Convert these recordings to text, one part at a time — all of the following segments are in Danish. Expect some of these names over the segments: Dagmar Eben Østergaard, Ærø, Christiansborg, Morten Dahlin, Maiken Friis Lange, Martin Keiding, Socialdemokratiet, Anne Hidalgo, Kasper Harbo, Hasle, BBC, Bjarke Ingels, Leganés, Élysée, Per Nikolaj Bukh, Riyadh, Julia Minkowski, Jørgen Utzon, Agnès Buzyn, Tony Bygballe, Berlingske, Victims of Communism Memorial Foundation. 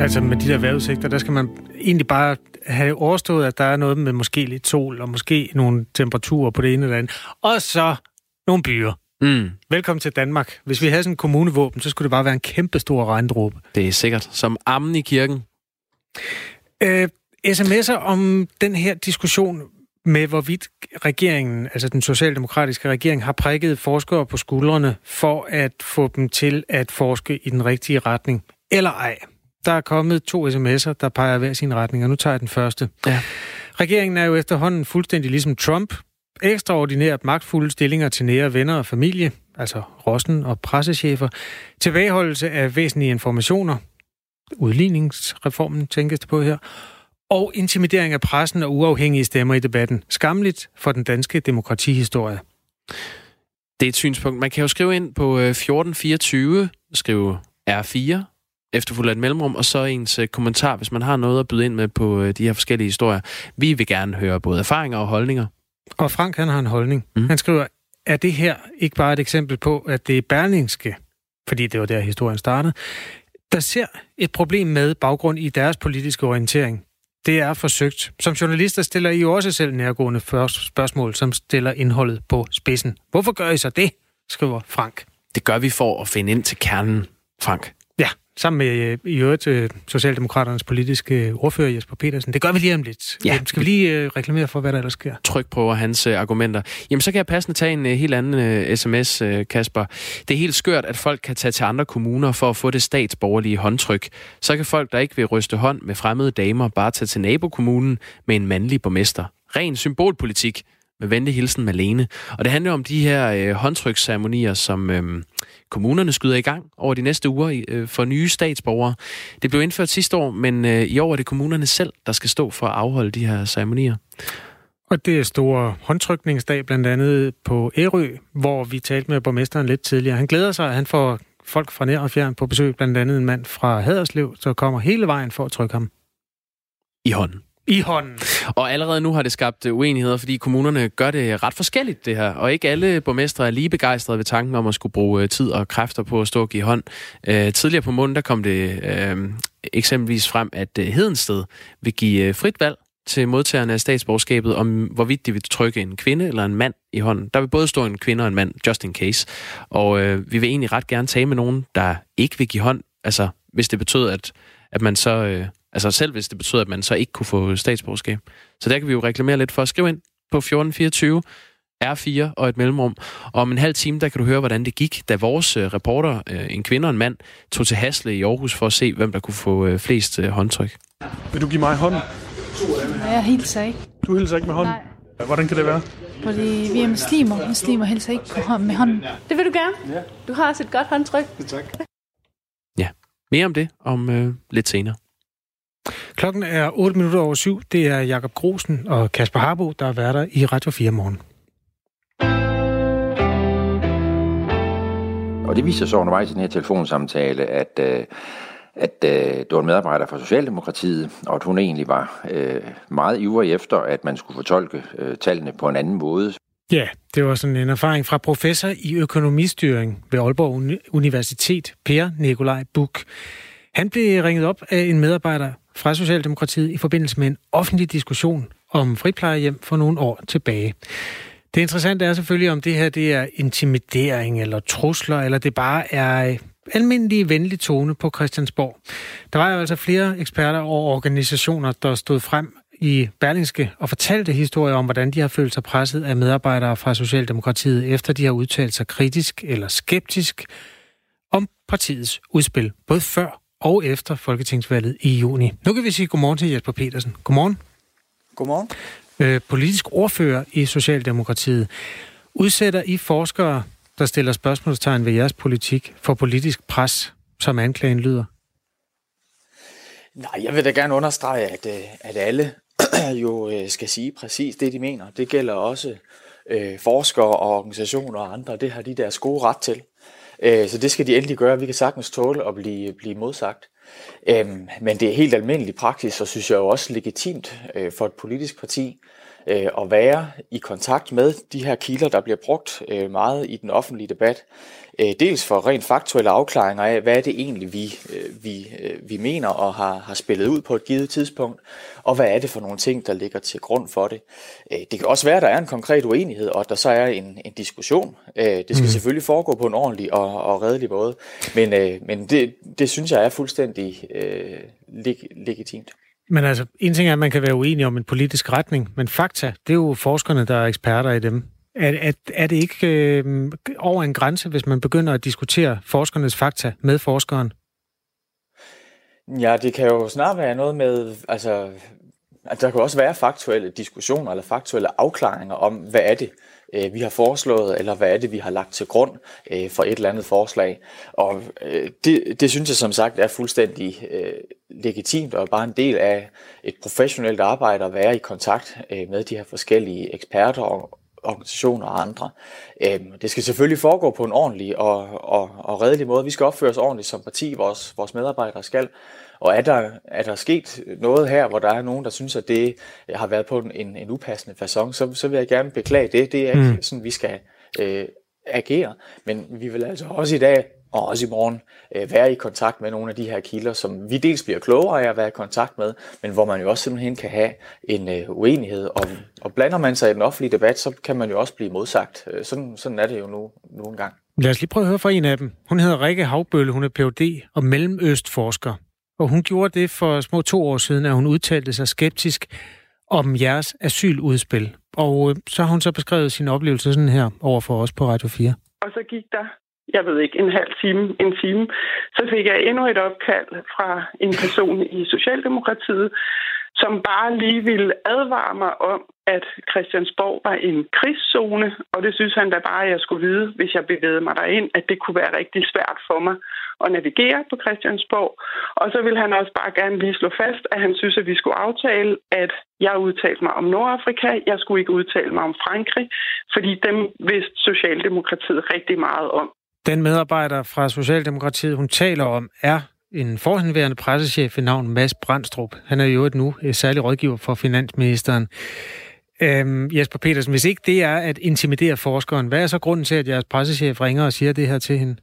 Altså med de der vejrudsigter, der skal man egentlig bare have overstået, at der er noget med måske lidt sol, og måske nogle temperaturer på det ene eller andet. Og så nogle byer. Mm. Velkommen til Danmark. Hvis vi havde sådan en kommunevåben, så skulle det bare være en kæmpe stor regndråbe. Det er sikkert. Som ammen i kirken. SMS'er om den her diskussion med, hvorvidt regeringen, altså den socialdemokratiske regering, har prikket forskere på skuldrene for at få dem til at forske i den rigtige retning. Eller ej. Der er kommet 2 sms'er, der peger hver sin retning, og nu tager jeg den første. Ja. Regeringen er jo efterhånden fuldstændig ligesom Trump. Ekstraordinært magtfulde stillinger til nære venner og familie, altså rossen og pressechefer. Tilbageholdelse af væsentlige informationer. Udligningsreformen tænkes det på her. Og intimidering af pressen og uafhængige stemmer i debatten. Skamligt for den danske demokratihistorie. Det er et synspunkt. Man kan jo skrive ind på 1424, skrive R4, efterfulgt af et mellemrum, og så ens kommentar, hvis man har noget at byde ind med på de her forskellige historier. Vi vil gerne høre både erfaringer og holdninger. Og Frank, han har en holdning. Mm. Han skriver, er det her ikke bare et eksempel på, at det er Berlingske, fordi det var der historien startede, der ser et problem med baggrund i deres politiske orientering? Det er forsøgt. Som journalister stiller I også selv nærgående spørgsmål, som stiller indholdet på spidsen. Hvorfor gør I så det, skriver Frank. Det gør vi for at finde ind til kernen, Frank. Ja, sammen med i øvrigt Socialdemokraternes politiske ordfører Jesper Petersen. Det gør vi lige om lidt. Ja. Skal vi lige reklamere for, hvad der ellers sker? Trykprøver hans argumenter. Jamen, så kan jeg passende tage en helt anden sms, Kasper. Det er helt skørt, at folk kan tage til andre kommuner for at få det statsborgerlige håndtryk. Så kan folk, der ikke vil ryste hånd med fremmede damer, bare tage til nabokommunen med en mandlig borgmester. Ren symbolpolitik. Med venlig hilsen Malene. Og det handler om de her håndtryksceremonier, som kommunerne skyder i gang over de næste uger for nye statsborgere. Det blev indført sidste år, men i år er det kommunerne selv, der skal stå for at afholde de her ceremonier. Og det er store håndtrykningsdag, blandt andet på Ærø, hvor vi talte med borgmesteren lidt tidligere. Han glæder sig, at han får folk fra nær og fjern på besøg, blandt andet en mand fra Haderslev, der kommer hele vejen for at trykke ham. I hånden. I hånden. Og allerede nu har det skabt uenigheder, fordi kommunerne gør det ret forskelligt, det her. Og ikke alle borgmestre er lige begejstrede ved tanken om at skulle bruge tid og kræfter på at stå og give hånd. Tidligere på måneden, der kom det eksempelvis frem, at Hedensted vil give frit valg til modtagerne af statsborgerskabet, om hvorvidt de vil trykke en kvinde eller en mand i hånden. Der vil både stå en kvinde og en mand, just in case. Og vi vil egentlig ret gerne tale med nogen, der ikke vil give hånd. Altså, hvis det betød, at man så... Altså selv hvis det betyder, at man så ikke kunne få statsborgerskab. Så der kan vi jo reklamere lidt for at skrive ind på 1424, R4 og et mellemrum. Og om en halv time, der kan du høre, hvordan det gik, da vores reporter, en kvinde og en mand, tog til Hasle i Aarhus for at se, hvem der kunne få flest håndtryk. Vil du give mig hånden? Ja, jeg hilser ikke. Du hilser ikke med hånden? Nej. Hvordan kan det være? Fordi vi er muslimer. Muslimer hilser ikke med hånden. Det vil du gerne. Du har også et godt håndtryk. Ja, tak. Ja, mere om det om lidt senere. Klokken er 7:08. Det er Jacob Grosen og Kasper Harbo, der er værter i Radio 4 morgen. Og det viste sig så undervejs i den her telefonsamtale, at det var en medarbejder fra Socialdemokratiet, og at hun egentlig var meget ivrig efter, at man skulle fortolke tallene på en anden måde. Ja, det var sådan en erfaring fra professor i økonomistyring ved Aalborg Universitet, Per Nikolaj Bukh. Han blev ringet op af en medarbejder fra Socialdemokratiet i forbindelse med en offentlig diskussion om friplejehjem for nogle år tilbage. Det interessante er selvfølgelig, om det her det er intimidering eller trusler, eller det bare er almindelig venlig tone på Christiansborg. Der var jo altså flere eksperter og organisationer, der stod frem i Berlingske og fortalte historier om, hvordan de har følt sig presset af medarbejdere fra Socialdemokratiet, efter de har udtalt sig kritisk eller skeptisk om partiets udspil, både før og efter folketingsvalget i juni. Nu kan vi sige godmorgen til Jesper Petersen. Godmorgen. Godmorgen. Politisk ordfører i Socialdemokratiet. Udsætter I forskere, der stiller spørgsmålstegn ved jeres politik, for politisk pres, som anklagen lyder? Nej, jeg vil da gerne understrege, at alle jo skal sige præcis det, de mener. Det gælder også forskere og organisationer og andre. Det har de deres gode ret til. Så det skal de endelig gøre. Vi kan sagtens tåle at blive modsagt. Men det er helt almindelig praksis, og synes jeg jo også legitimt for et politisk parti at være i kontakt med de her kilder, der bliver brugt meget i den offentlige debat. Dels for rent faktuelle afklaringer af, hvad er det egentlig, vi mener og har spillet ud på et givet tidspunkt, og hvad er det for nogle ting, der ligger til grund for det. Det kan også være, at der er en konkret uenighed, og at der så er en diskussion. Det skal selvfølgelig foregå på en ordentlig og redelig måde, men det synes jeg er fuldstændig legitimt. Men altså, en ting er, at man kan være uenig om en politisk retning, men fakta, det er jo forskerne, der er eksperter i dem. Er det ikke over en grænse, hvis man begynder at diskutere forskernes fakta med forskeren? Ja, det kan jo snart være noget med, altså, at der kan også være faktuelle diskussioner eller faktuelle afklaringer om, hvad er det, vi har foreslået, eller hvad er det, vi har lagt til grund for et eller andet forslag. Og det synes jeg som sagt er fuldstændig legitimt og bare en del af et professionelt arbejde at være i kontakt med de her forskellige eksperter og organisationer og andre. Det skal selvfølgelig foregå på en ordentlig og redelig måde. Vi skal opføre os ordentligt som parti, vores medarbejdere skal. Og er der sket noget her, hvor der er nogen, der synes, at det har været på en upassende facon, så vil jeg gerne beklage det. Det er ikke sådan, vi skal agere. Men vi vil altså også i dag og også i morgen være i kontakt med nogle af de her kilder, som vi dels bliver klogere af at være i kontakt med, men hvor man jo også simpelthen kan have en uenighed om. Og blander man sig i den offentlige debat, så kan man jo også blive modsagt. Sådan er det jo nu engang. Lad os lige prøve at høre fra en af dem. Hun hedder Rikke Haugbølle, hun er Ph.D. og mellemøstforsker. Og hun gjorde det for små 2 år siden, at hun udtalte sig skeptisk om jeres asyludspil. Og så har hun så beskrevet sin oplevelse sådan her over for os på Radio 4. Og så gik der, jeg ved ikke, en time, så fik jeg endnu et opkald fra en person i Socialdemokratiet, som bare lige ville advare mig om, at Christiansborg var en krigszone, og det synes han da bare, at jeg skulle vide, hvis jeg bevægede mig derind, at det kunne være rigtig svært for mig at navigere på Christiansborg. Og så ville han også bare gerne lige slå fast, at han synes, at vi skulle aftale, at jeg udtalte mig om Nordafrika, jeg skulle ikke udtale mig om Frankrig, fordi dem vidste Socialdemokratiet rigtig meget om. Den medarbejder fra Socialdemokratiet, hun taler om, er en forhenværende pressechef i navn Mads Brandstrup. Han er jo et nu særlig rådgiver for finansministeren. Jesper Petersen, hvis ikke det er at intimidere forskeren, hvad er så grunden til, at jeres pressechef ringer og siger det her til hende?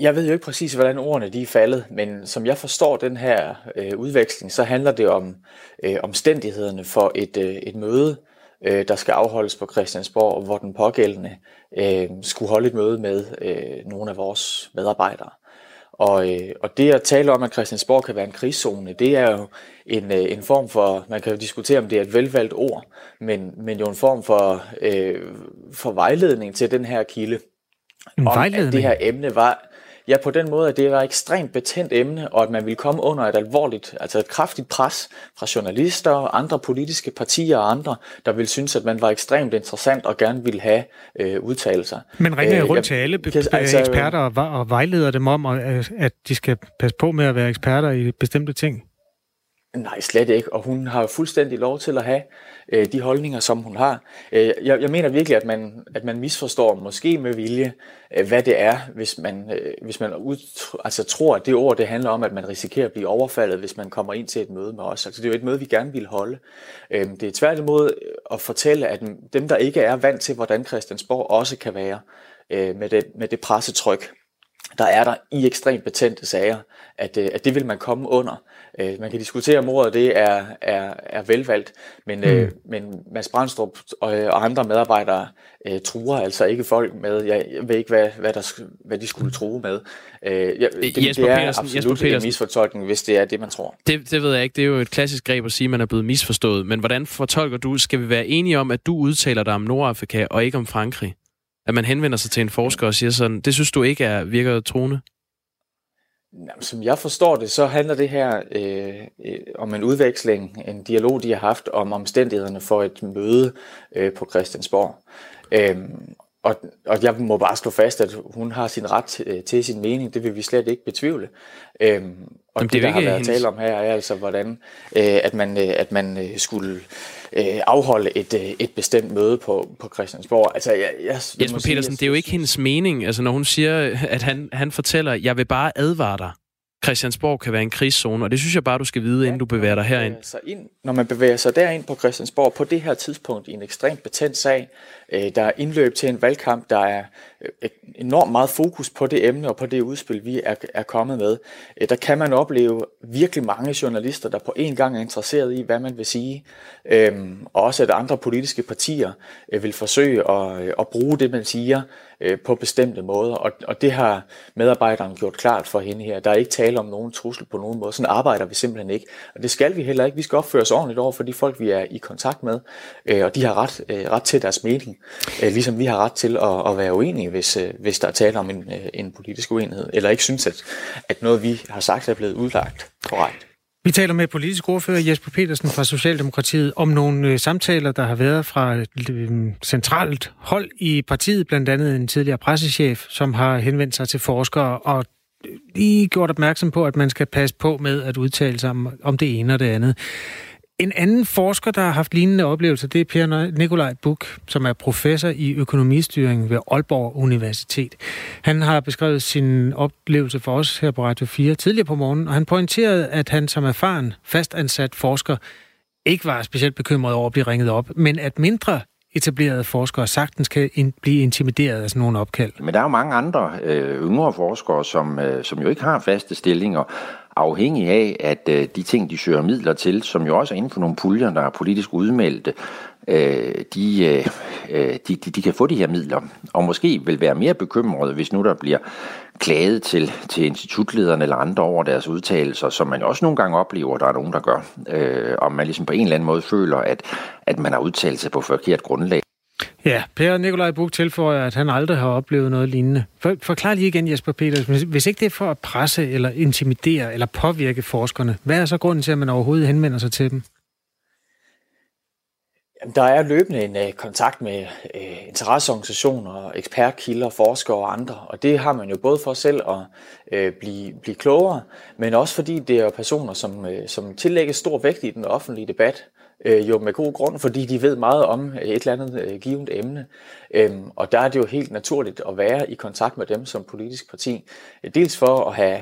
Jeg ved jo ikke præcis, hvordan ordene de er faldet, men som jeg forstår den her udveksling, så handler det om omstændighederne for et møde, der skal afholdes på Christiansborg, hvor den pågældende skulle holde et møde med nogle af vores medarbejdere. Og det at tale om, at Christiansborg kan være en krigszone, det er jo en form for, man kan jo diskutere, om det er et velvalgt ord, men jo en form for vejledning til den her kilde. En vejledning? Om, at det her emne var... Ja, på den måde, at det var et ekstremt betændt emne, og at man ville komme under et alvorligt, altså et kraftigt pres fra journalister og andre politiske partier og andre, der ville synes, at man var ekstremt interessant og gerne ville have udtalelser. Men ringer jeg rundt til alle eksperter og vejleder dem om, at de skal passe på med at være eksperter i bestemte ting? Nej, slet ikke. Og hun har jo fuldstændig lov til at have de holdninger, som hun har. Jeg mener virkelig, at man misforstår, måske med vilje, hvad det er, hvis man tror, at det ord det handler om, at man risikerer at blive overfaldet, hvis man kommer ind til et møde med os. Altså, det er jo et møde, vi gerne vil holde. Det er tværtimod at fortælle, at dem, der ikke er vant til, hvordan Christiansborg også kan være med det pressetryk, der er der i ekstremt betændte sager, at det vil man komme under. Man kan diskutere, om ordet det er velvalgt, men Mads Brandstrup og andre medarbejdere truer altså ikke folk med, jeg ved ikke, hvad de skulle true med. Det er absolut en misfortolkning, hvis det er det, man tror. Det ved jeg ikke. Det er jo et klassisk greb at sige, at man er blevet misforstået. Men hvordan fortolker du, skal vi være enige om, at du udtaler dig om Nordafrika og ikke om Frankrig? At man henvender sig til en forsker og siger sådan, det synes du ikke virker truende? Jamen, som jeg forstår det, så handler det her om en udveksling, en dialog, de har haft om omstændighederne for et møde på Christiansborg. Og jeg må bare slå fast, at hun har sin ret til sin mening. Det vil vi slet ikke betvivle. Og det, der har været tale om her, er altså, hvordan at man skulle afholde et bestemt møde på Christiansborg. Altså, Jesper Petersen, det er jo ikke hendes mening. Altså, når hun siger, at han fortæller, jeg vil bare advare dig. Christiansborg kan være en krigszone, og det synes jeg bare, du skal vide, inden du bevæger dig herind. Når man bevæger sig derind på Christiansborg på det her tidspunkt i en ekstremt betændt sag, der er indløb til en valgkamp, der er enormt meget fokus på det emne og på det udspil, vi er kommet med, der kan man opleve virkelig mange journalister, der på en gang er interesseret i, hvad man vil sige, og også at andre politiske partier vil forsøge at bruge det, man siger, på bestemte måder, og det har medarbejderen gjort klart for hende her. Der er ikke tale om nogen trussel på nogen måde. Sådan arbejder vi simpelthen ikke, og det skal vi heller ikke. Vi skal opføre os ordentligt over for de folk, vi er i kontakt med, og de har ret til deres mening, ligesom vi har ret til at være uenige, hvis der er tale om en politisk uenighed, eller ikke synes, at noget, vi har sagt, er blevet udlagt korrekt. Vi taler med politisk ordfører Jesper Petersen fra Socialdemokratiet om nogle samtaler, der har været fra et centralt hold i partiet, blandt andet en tidligere pressechef, som har henvendt sig til forskere og lige gjort opmærksom på, at man skal passe på med at udtale sig om det ene og det andet. En anden forsker, der har haft lignende oplevelser, det er Per Nikolaj Bukh, som er professor i økonomistyring ved Aalborg Universitet. Han har beskrevet sin oplevelse for os her på Radio 4 tidligere på morgenen, og han pointerede, at han som erfaren, fastansat forsker ikke var specielt bekymret over at blive ringet op, men at mindre etablerede forskere sagtens kan blive intimideret af sådan nogle opkald. Men der er jo mange andre yngre forskere, som jo ikke har faste stillinger, afhængig af, at de ting, de søger midler til, som jo også er inden for nogle puljer, der er politisk udmeldte, de kan få de her midler, og måske vil være mere bekymrede, hvis nu der bliver klaget til institutlederne eller andre over deres udtalelser, som man også nogle gange oplever, der er nogen, der gør, og man ligesom på en eller anden måde føler, at man har udtalt sig på forkert grundlag. Ja, Per Nikolaj Bukh tilføjer, at han aldrig har oplevet noget lignende. Forklar lige igen, Jesper Petersen, hvis ikke det er for at presse eller intimidere eller påvirke forskerne, hvad er så grunden til, at man overhovedet henvender sig til dem? Der er løbende en kontakt med interesseorganisationer, ekspertkilder, forskere og andre, og det har man jo både for selv at blive klogere, men også fordi det er personer, som tillægges stor vægt i den offentlige debat, jo med god grund, fordi de ved meget om et eller andet givet emne. Og der er det jo helt naturligt at være i kontakt med dem som politisk parti. Dels for at have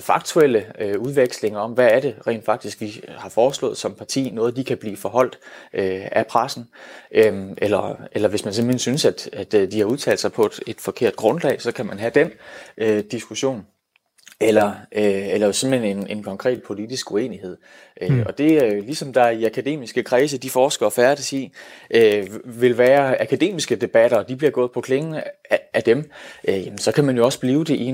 faktuelle udvekslinger om, hvad er det rent faktisk, vi har foreslået som parti, noget de kan blive forholdt af pressen. Eller hvis man simpelthen synes, at de har udtalt sig på et forkert grundlag, så kan man have den diskussion. Eller simpelthen en konkret politisk uenighed. Og det er ligesom der i akademiske kredse, de forskere færdes i, vil være akademiske debatter, og de bliver gået på klingen af dem. Jamen, så kan man jo også blive det i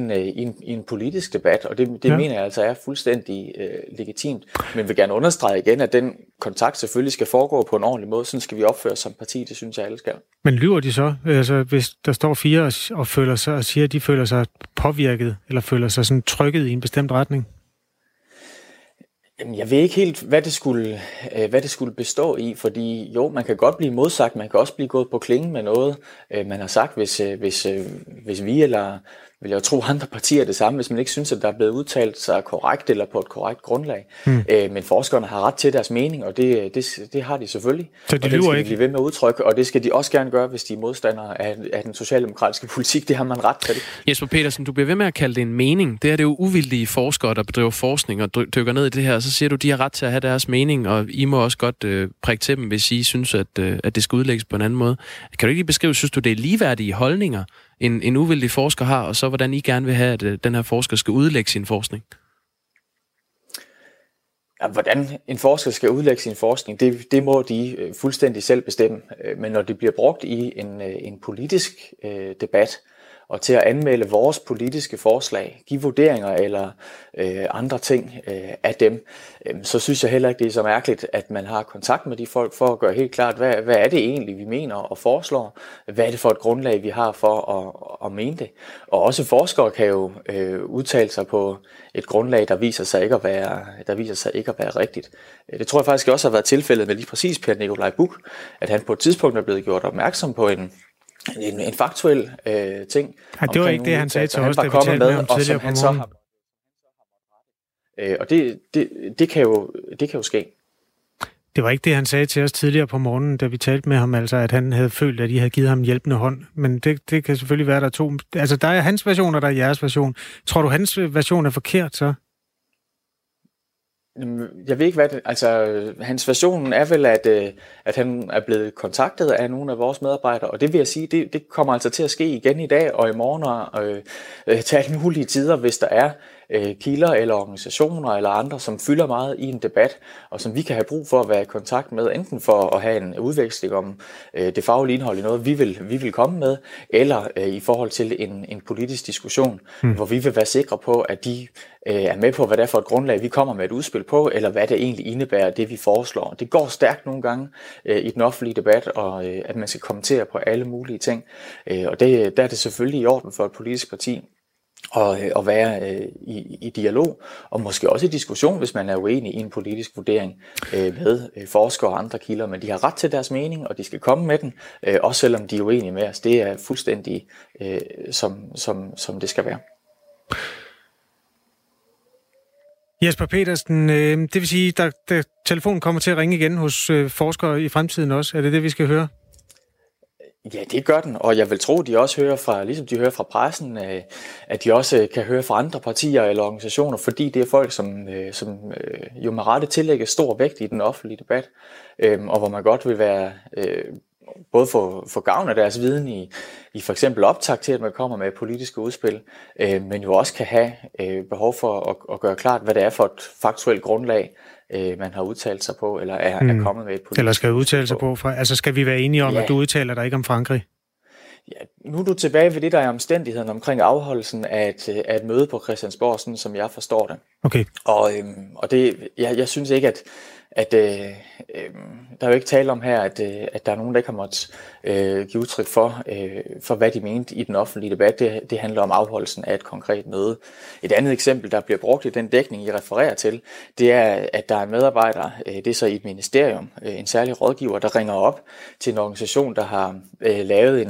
en politisk debat, og det mener jeg altså er fuldstændig legitimt. Men vil gerne understrege igen, at den kontakt selvfølgelig skal foregå på en ordentlig måde. Sådan skal vi opføre som parti, det synes jeg alle skal. Men lyver de så? Altså, hvis der står fire og føler sig og siger, at de føler sig påvirket, eller føler sig sådan trykket i en bestemt retning? Jeg ved ikke helt, hvad det skulle bestå i, fordi jo, man kan godt blive modsagt, man kan også blive gået på klingen med noget, man har sagt, hvis vi eller vil jeg tro andre partier det samme, hvis man ikke synes, at der er blevet udtalt sig korrekt eller på et korrekt grundlag. Men forskerne har ret til deres mening, og det har de selvfølgelig. Så de lyver ikke? Blive ved med udtryk, og det skal de også gerne gøre, hvis de er modstandere af den socialdemokratiske politik. Det har man ret til. Jesper Petersen, du bliver ved med at kalde det en mening. Det er det jo uvildige forskere, der bedriver forskning og dykker ned i det her, og så siger du, de har ret til at have deres mening, og I må også godt prikke til dem, hvis I synes, at det skal udlægges på en anden måde. Kan du ikke lige beskrive, synes du, det er ligeværdige holdninger, en uvildig forsker har, og så hvordan I gerne vil have, at den her forsker skal udlægge sin forskning? Ja, hvordan en forsker skal udlægge sin forskning, det må de fuldstændig selv bestemme. Men når det bliver brugt i en politisk debat, og til at anmelde vores politiske forslag, give vurderinger eller andre ting af dem, så synes jeg heller ikke, det er så mærkeligt, at man har kontakt med de folk for at gøre helt klart, hvad er det egentlig, vi mener og foreslår? Hvad er det for et grundlag, vi har for at mene det? Og også forskere kan jo udtale sig på et grundlag, der viser sig ikke at være rigtigt. Det tror jeg faktisk også har været tilfældet med lige præcis Per Nikolaj Bukh, at han på et tidspunkt er blevet gjort opmærksom på en faktuel ting. Ja, det var ikke det, han sagde til os, da vi talte med ham tidligere på morgenen. Og det kan jo ske. Det var ikke det, han sagde til os tidligere på morgenen, da vi talte med ham, altså at han havde følt, at I havde givet ham hjælpende hånd. Men det kan selvfølgelig være, der er to. Altså, der er hans version, og der er jeres version. Tror du, hans version er forkert så? Jeg ved ikke, hvad det, altså hans version er vel, at han er blevet kontaktet af nogle af vores medarbejdere, og det vil jeg sige, det kommer altså til at ske igen i dag og i morgen og til alle mulige tider, hvis der er kilder eller organisationer eller andre, som fylder meget i en debat, og som vi kan have brug for at være i kontakt med, enten for at have en udveksling om det faglige indhold i noget, vi vil komme med, eller i forhold til en politisk diskussion, hvor vi vil være sikre på, at de er med på, hvad det er for et grundlag, vi kommer med et udspil på, eller hvad det egentlig indebærer, det vi foreslår. Det går stærkt nogle gange i den offentlige debat, og at man skal kommentere på alle mulige ting. Og der er det selvfølgelig i orden for et politisk parti, og være i dialog, og måske også i diskussion, hvis man er uenig i en politisk vurdering med forskere og andre kilder, men de har ret til deres mening, og de skal komme med den, også selvom de er uenige med os. Det er fuldstændig som det skal være. Jesper Petersen, det vil sige, at telefonen kommer til at ringe igen hos forskere i fremtiden også. Er det det, vi skal høre? Ja, det gør den, og jeg vil tro, de også hører fra, ligesom de hører fra pressen, at de også kan høre fra andre partier eller organisationer, fordi det er folk, som jo med rette tillægger stor vægt i den offentlige debat, og hvor man godt vil være både få gavn af deres viden i for eksempel optakt til, at man kommer med politiske udspil, men jo også kan have behov for at gøre klart, hvad det er for et faktuelt grundlag, man har udtalt sig på, eller er kommet med et politisk. Eller skal udtale sig på. Altså skal vi være enige om, at du udtaler dig ikke om Frankrig? Ja, nu er du tilbage ved det, der er omstændigheden omkring afholdelsen af et møde på Christiansborg, sådan som jeg forstår det. Okay. Og det, jeg synes ikke, at der er jo ikke tale om her, at der er nogen, der ikke har måttet give udtryk for, hvad de mente i den offentlige debat. Det handler om afholdelsen af et konkret møde. Et andet eksempel, der bliver brugt i den dækning, I refererer til, det er, at der er en medarbejder, det er så i et ministerium, en særlig rådgiver, der ringer op til en organisation, der har lavet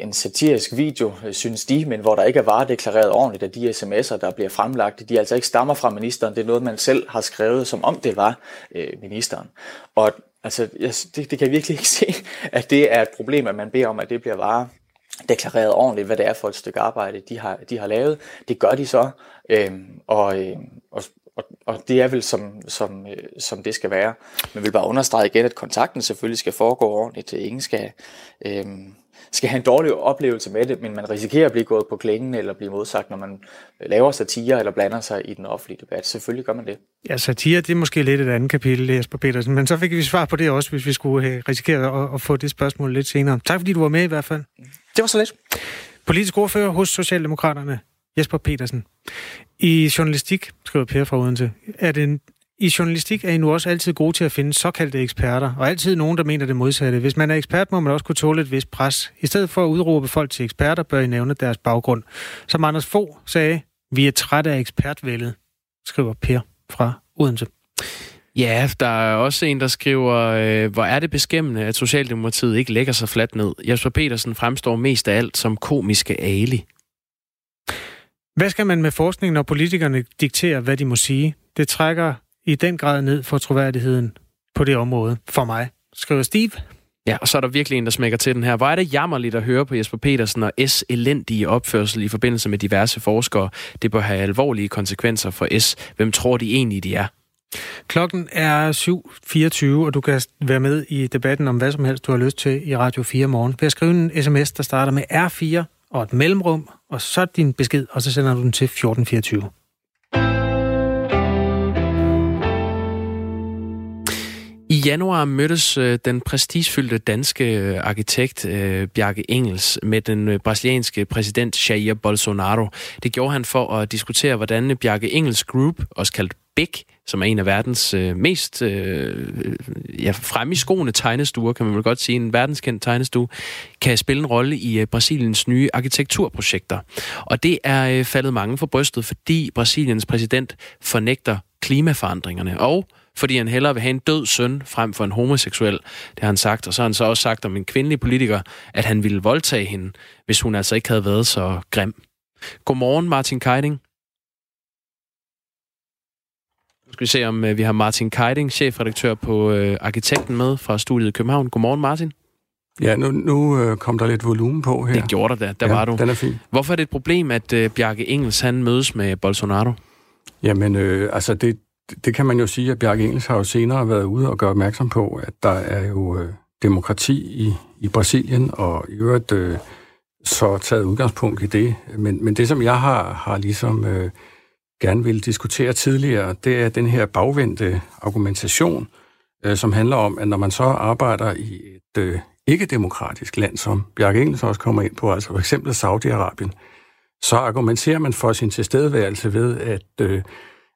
en satirisk video, synes de, men hvor der ikke er varedeklareret ordentligt, at de sms'er, der bliver fremlagt, de altså ikke stammer fra ministeren. Det er noget, man selv har skrevet, som om det var ministeren. Og altså, det kan jeg virkelig ikke se, at det er et problem, at man beder om, at det bliver varedeklareret ordentligt, hvad det er for et stykke arbejde, de har lavet. Det gør de så, og det er vel som det skal være. Man vil bare understrege igen, at kontakten selvfølgelig skal foregå ordentligt. Ingen skal have en dårlig oplevelse med det, men man risikerer at blive gået på klingen eller blive modsagt, når man laver satire eller blander sig i den offentlige debat. Selvfølgelig gør man det. Ja, satire, det er måske lidt et andet kapitel, Jesper Petersen, men så fik vi svar på det også, hvis vi skulle risikere at få det spørgsmål lidt senere. Tak fordi du var med i hvert fald. Det var så lidt. Politisk ordfører hos Socialdemokraterne, Jesper Petersen. I journalistik, skriver Per fra Odense, I journalistik er I nu også altid gode til at finde såkaldte eksperter, og altid nogen, der mener det modsatte. Hvis man er ekspert, må man også kunne tåle et vist pres. I stedet for at udråbe folk til eksperter, bør I nævne deres baggrund. Som Anders Fogh sagde, vi er trætte af ekspertvældet, skriver Per fra Odense. Ja, der er også en, der skriver, hvor er det beskæmmende, at Socialdemokratiet ikke lægger sig fladt ned. Jesper Petersen fremstår mest af alt som komiske Ali. Hvad skal man med forskning, når politikerne dikterer, hvad de må sige? Det trækker i den grad ned for troværdigheden på det område, for mig, skriver Steve. Ja, og så er der virkelig en, der smækker til den her. Hvor er det jammerligt at høre på Jesper Petersen og S' elendige opførsel i forbindelse med diverse forskere. Det bør have alvorlige konsekvenser for S. Hvem tror de egentlig, de er? Klokken er 7:24, og du kan være med i debatten om hvad som helst, du har lyst til i Radio 4 morgen. Ved at skrive en sms, der starter med R4 og et mellemrum, og så din besked, og så sender du den til 1424. I januar mødtes den prestigefyldte danske arkitekt Bjarke Ingels med den brasilianske præsident Jair Bolsonaro. Det gjorde han for at diskutere, hvordan Bjarke Ingels Group, også kaldt BIG, som er en af verdens mest frem i skoene tegnestuer, kan man vel godt sige, en verdenskendt tegnestue, kan spille en rolle i Brasiliens nye arkitekturprojekter. Og det er faldet mange for brystet, fordi Brasiliens præsident fornægter klimaforandringerne, og fordi han hellere vil have en død søn frem for en homoseksuel, det har han sagt. Og så har han så også sagt om en kvindelig politiker, at han ville voldtage hende, hvis hun altså ikke havde været så grim. Godmorgen, Martin Keiding. Nu skal vi se, om vi har Martin Keiding, chefredaktør på Arkitekten, med fra studiet i København. Godmorgen, Martin. Ja, nu kom der lidt volumen på her. Det gjorde der da. Der ja, var du. Den er fin. Hvorfor er det et problem, at Bjarke Ingels han mødes med Bolsonaro? Jamen, altså det det kan man jo sige, at Bjarke Ingels har jo senere været ude og gøre opmærksom på, at der er jo demokrati i Brasilien, og i øvrigt så taget udgangspunkt i det. Men det, som jeg har ligesom gerne ville diskutere tidligere, det er den her bagvendte argumentation, som handler om, at når man så arbejder i et ikke-demokratisk land, som Bjarke Ingels også kommer ind på, altså for eksempel Saudi-Arabien, så argumenterer man for sin tilstedeværelse ved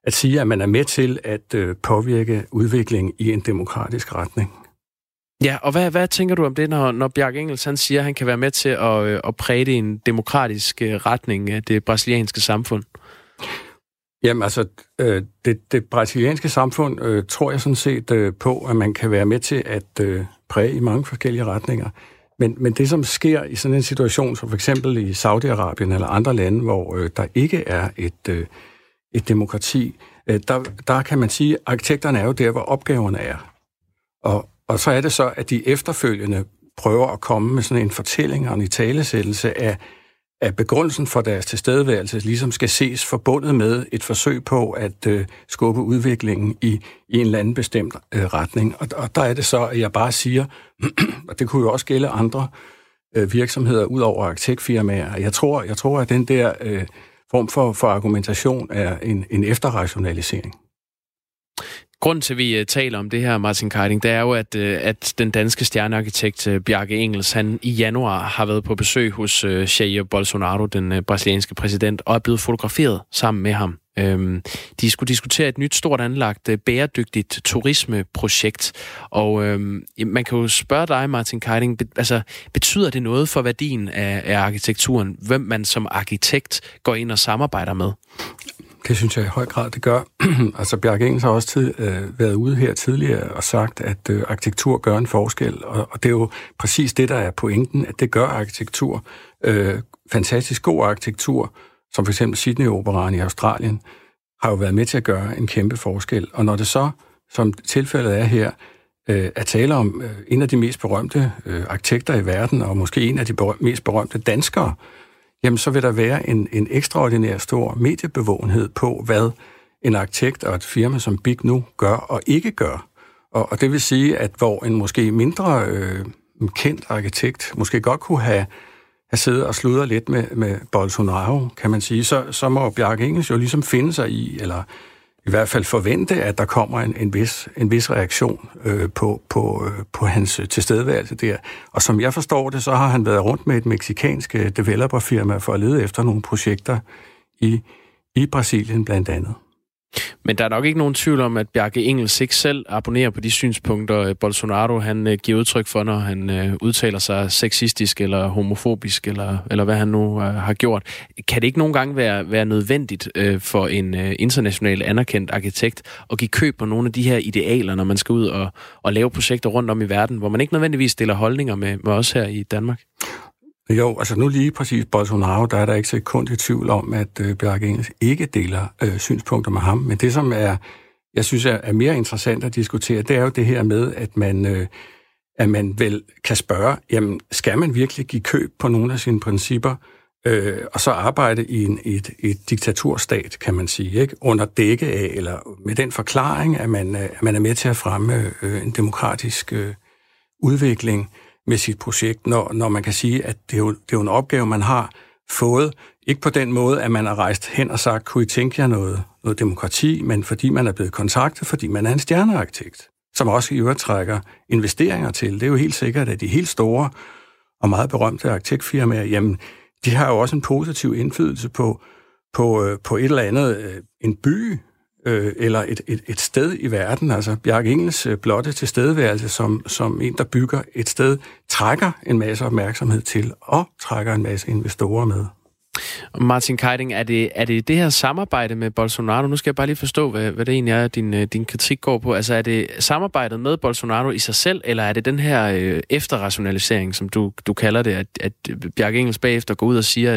at sige, at man er med til at påvirke udviklingen i en demokratisk retning. Ja, og hvad tænker du om det, når Bjarke Ingels han siger, at han kan være med til at præge det i en demokratisk retning af det brasilianske samfund? Jamen altså, det brasilianske samfund tror jeg sådan set på, at man kan være med til at præge i mange forskellige retninger. Men det, som sker i sådan en situation, som for eksempel i Saudi-Arabien eller andre lande, hvor der ikke er et demokrati, der kan man sige, at arkitekterne er jo der, hvor opgaverne er. Og så er det så, at de efterfølgende prøver at komme med sådan en fortælling og en italesættelse af begrundelsen for deres tilstedeværelse, ligesom skal ses forbundet med et forsøg på at skubbe udviklingen i en eller anden bestemt retning. Og der er det så, at jeg bare siger, og det kunne jo også gælde andre virksomheder ud over arkitektfirmaer. Jeg tror, at den der form for argumentation er en efterrationalisering. Grunden til, at vi taler om det her, Martin Keiding, det er jo, at den danske stjernearkitekt Bjarke Ingels, han i januar har været på besøg hos Jair Bolsonaro, den brasilianske præsident, og er blevet fotograferet sammen med ham. De skulle diskutere et nyt, stort anlagt, bæredygtigt turismeprojekt. Og man kan jo spørge dig, Martin Keiding, betyder det noget for værdien af arkitekturen, hvem man som arkitekt går ind og samarbejder med? Det synes jeg i høj grad, det gør. Altså, Bjarke Ingels har også været ude her tidligere og sagt, at arkitektur gør en forskel, og det er jo præcis det, der er pointen, at det gør arkitektur. Fantastisk god arkitektur, som f.eks. Sydney-operaen i Australien, har jo været med til at gøre en kæmpe forskel. Og når det så, som tilfældet er her, at tale om en af de mest berømte arkitekter i verden, og måske en af de mest berømte danskere, jamen så vil der være en ekstraordinær stor mediebevågenhed på, hvad en arkitekt og et firma som BIG nu gør og ikke gør. Og det vil sige, at hvor en måske mindre kendt arkitekt måske godt kunne have siddet og sludret lidt med Bolsonaro, kan man sige, så må Bjarke Ingels jo ligesom finde sig i, eller i hvert fald forvente, at der kommer en vis reaktion på hans tilstedeværelse der. Og som jeg forstår det, så har han været rundt med et mexikansk developerfirma for at lede efter nogle projekter i Brasilien blandt andet. Men der er nok ikke nogen tvivl om, at Bjarke Ingels ikke selv abonnerer på de synspunkter, Bolsonaro han giver udtryk for, når han udtaler sig sexistisk eller homofobisk, eller hvad han nu har gjort. Kan det ikke nogle gange være nødvendigt for en international anerkendt arkitekt at give køb på nogle af de her idealer, når man skal ud og lave projekter rundt om i verden, hvor man ikke nødvendigvis deler holdninger med os her i Danmark? Jo, altså nu lige præcis Bolsonaro, der er der ikke så kun i tvivl om, at Bjarke Ingels ikke deler synspunkter med ham. Men det, som jeg synes er mere interessant at diskutere, det er jo det her med, at man vel kan spørge, jamen skal man virkelig give køb på nogle af sine principper, og så arbejde i et diktaturstat, kan man sige, ikke? Under dække af, eller med den forklaring, at man er med til at fremme en demokratisk udvikling med sit projekt, når man kan sige, at det er jo en opgave, man har fået. Ikke på den måde, at man er rejst hen og sagt, kunne I tænke jer noget demokrati, men fordi man er blevet kontaktet, fordi man er en stjernearkitekt, som også i øvrigt trækker investeringer til. Det er jo helt sikkert, at de helt store og meget berømte arkitektfirmaer, jamen, de har jo også en positiv indflydelse på et eller andet, en by eller et sted i verden. Altså Bjarke Ingels blotte tilstedeværelse som en, der bygger et sted, trækker en masse opmærksomhed til og trækker en masse investorer med. Martin Keiding, er det det her samarbejde med Bolsonaro? Nu skal jeg bare lige forstå, hvad det egentlig er, din kritik går på. Altså er det samarbejdet med Bolsonaro i sig selv, eller er det den her efterrationalisering, som du kalder det, at Bjarke Ingels bagefter går ud og siger,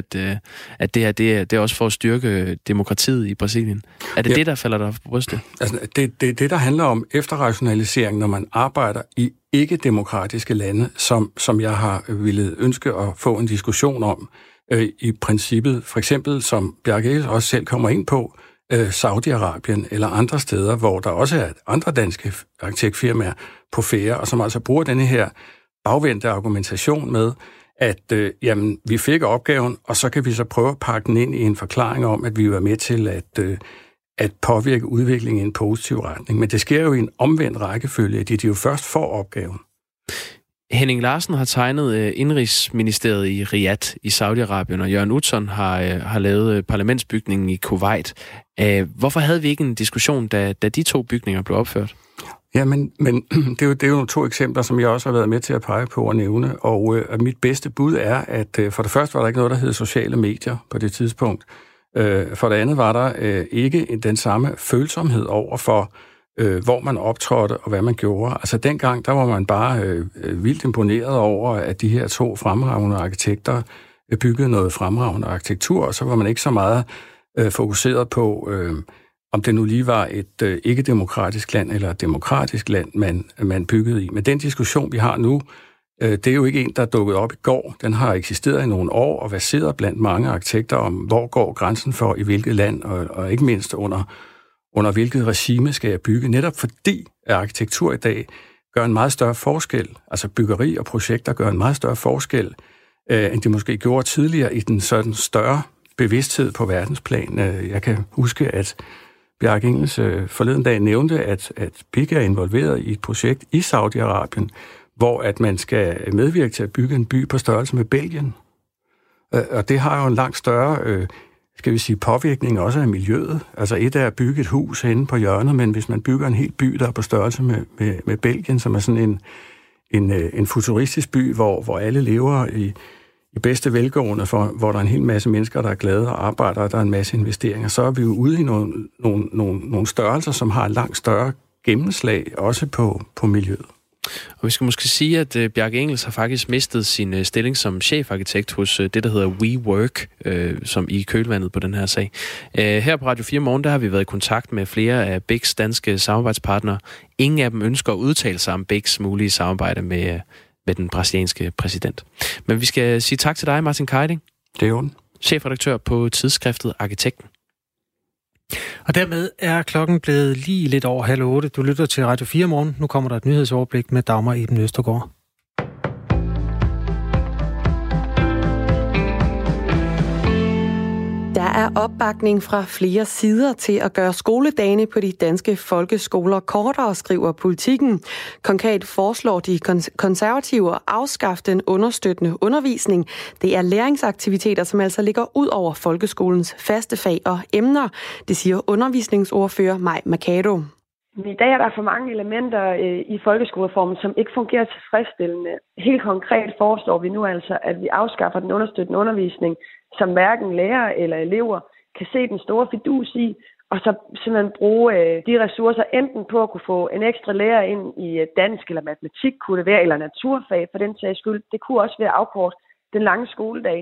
at det her det er også for at styrke demokratiet i Brasilien? Er det det, der falder dig på brystet? Altså, det, der handler om efterrationalisering, når man arbejder i ikke-demokratiske lande, som jeg har ville ønske at få en diskussion om, i princippet, for eksempel, som Bjarke Ingels også selv kommer ind på, Saudi-Arabien eller andre steder, hvor der også er andre danske arkitektfirmaer på fære, og som altså bruger denne her bagvendte argumentation med, at jamen, vi fik opgaven, og så kan vi så prøve at pakke den ind i en forklaring om, at vi var med til at påvirke udviklingen i en positiv retning. Men det sker jo i en omvendt rækkefølge, at de jo først får opgaven. Henning Larsen har tegnet indrigsministeriet i Riyadh i Saudi-Arabien, og Jørgen Utzon har lavet parlamentsbygningen i Kuwait. Hvorfor havde vi ikke en diskussion, da de to bygninger blev opført? Ja, men det er jo to eksempler, som jeg også har været med til at pege på og nævne, og mit bedste bud er, at for det første var der ikke noget, der hed sociale medier på det tidspunkt. For det andet var der ikke den samme følsomhed over for, hvor man optrådte og hvad man gjorde. Altså dengang, der var man bare vildt imponeret over, at de her to fremragende arkitekter byggede noget fremragende arkitektur, og så var man ikke så meget fokuseret på, om det nu lige var et ikke-demokratisk land eller et demokratisk land, man byggede i. Men den diskussion, vi har nu, det er jo ikke en, der er dukket op i går. Den har eksisteret i nogle år og baseret blandt mange arkitekter om, hvor går grænsen for i hvilket land, og ikke mindst under hvilket regime skal jeg bygge, netop fordi arkitektur i dag gør en meget større forskel, altså byggeri og projekter gør en meget større forskel, end de måske gjorde tidligere i den sådan større bevidsthed på verdensplan. Jeg kan huske, at Bjarke Ingels forleden dag nævnte, at BIG er involveret i et projekt i Saudi-Arabien, hvor at man skal medvirke til at bygge en by på størrelse med Belgien. Og det har jo en langt større skal vi sige, påvirkning også af miljøet. Altså et er at bygge et hus henne på hjørnet, men hvis man bygger en hel by, der er på størrelse med Belgien, som er sådan en futuristisk by, hvor alle lever i bedste velgående, hvor der er en hel masse mennesker, der er glade og arbejder, og der er en masse investeringer, så er vi jo ude i nogle størrelser, som har langt større gennemslag, også på miljøet. Og vi skal måske sige, at Bjarke Ingels har faktisk mistet sin stilling som chefarkitekt hos det, der hedder WeWork, som i kølvandet på den her sag. Her på Radio 4 Morgen, der har vi været i kontakt med flere af BIGs danske samarbejdspartnere. Ingen af dem ønsker at udtale sig om BIGs mulige samarbejde med den brasilianske præsident. Men vi skal sige tak til dig, Martin Keiding. Det er jo den. Chefredaktør på tidsskriftet Arkitekten. Og dermed er klokken blevet lige lidt over 7:30. Du lytter til Radio 4 Morgen. Nu kommer der et nyhedsoverblik med Dagmar Eben Østergaard. Der er opbakning fra flere sider til at gøre skoledagene på de danske folkeskoler kortere, skriver Politikken. Konkret foreslår de konservative at afskaffe den understøttende undervisning. Det er læringsaktiviteter, som altså ligger ud over folkeskolens faste fag og emner. Det siger undervisningsordfører Maj Mercado. I dag er der for mange elementer i folkeskolereformen, som ikke fungerer tilfredsstillende. Helt konkret foreslår vi nu altså, at vi afskaffer den understøttende undervisning, som hverken lærere eller elever kan se den store fidus i, og så simpelthen bruge de ressourcer enten på at kunne få en ekstra lærer ind i dansk eller matematik, kunne det være, eller naturfag for den sags skyld. Det kunne også være afkortet den lange skoledag.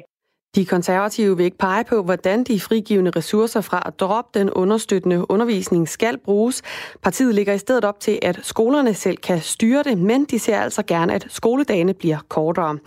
De konservative vil ikke pege på, hvordan de frigivende ressourcer fra at droppe den understøttende undervisning skal bruges. Partiet ligger i stedet op til, at skolerne selv kan styre det, men de ser altså gerne, at skoledagene bliver kortere.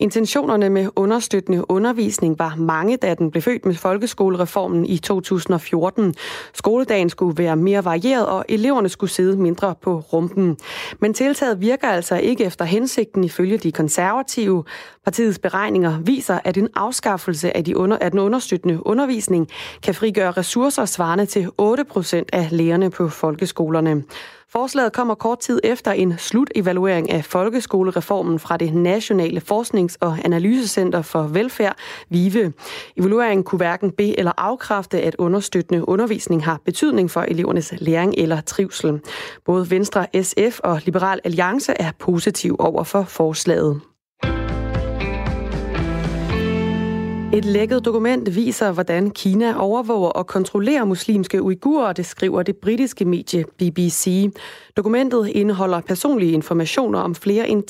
Intentionerne med understøttende undervisning var mange, da den blev født med folkeskolereformen i 2014. Skoledagen skulle være mere varieret, og eleverne skulle sidde mindre på rumpen. Men tiltaget virker altså ikke efter hensigten ifølge de konservative. Partiets beregninger viser, at en afskaffelse af den understøttende undervisning kan frigøre ressourcer svarende til 8% af lærerne på folkeskolerne. Forslaget kommer kort tid efter en slutevaluering af folkeskolereformen fra det Nationale Forsknings- og Analysecenter for Velfærd, VIVE. Evalueringen kunne hverken be- eller afkræfte, at understøttende undervisning har betydning for elevernes læring eller trivsel. Både Venstre, SF og Liberal Alliance er positive over for forslaget. Et lækket dokument viser, hvordan Kina overvåger og kontrollerer muslimske uigurer, det skriver det britiske medie BBC. Dokumentet indeholder personlige informationer om flere end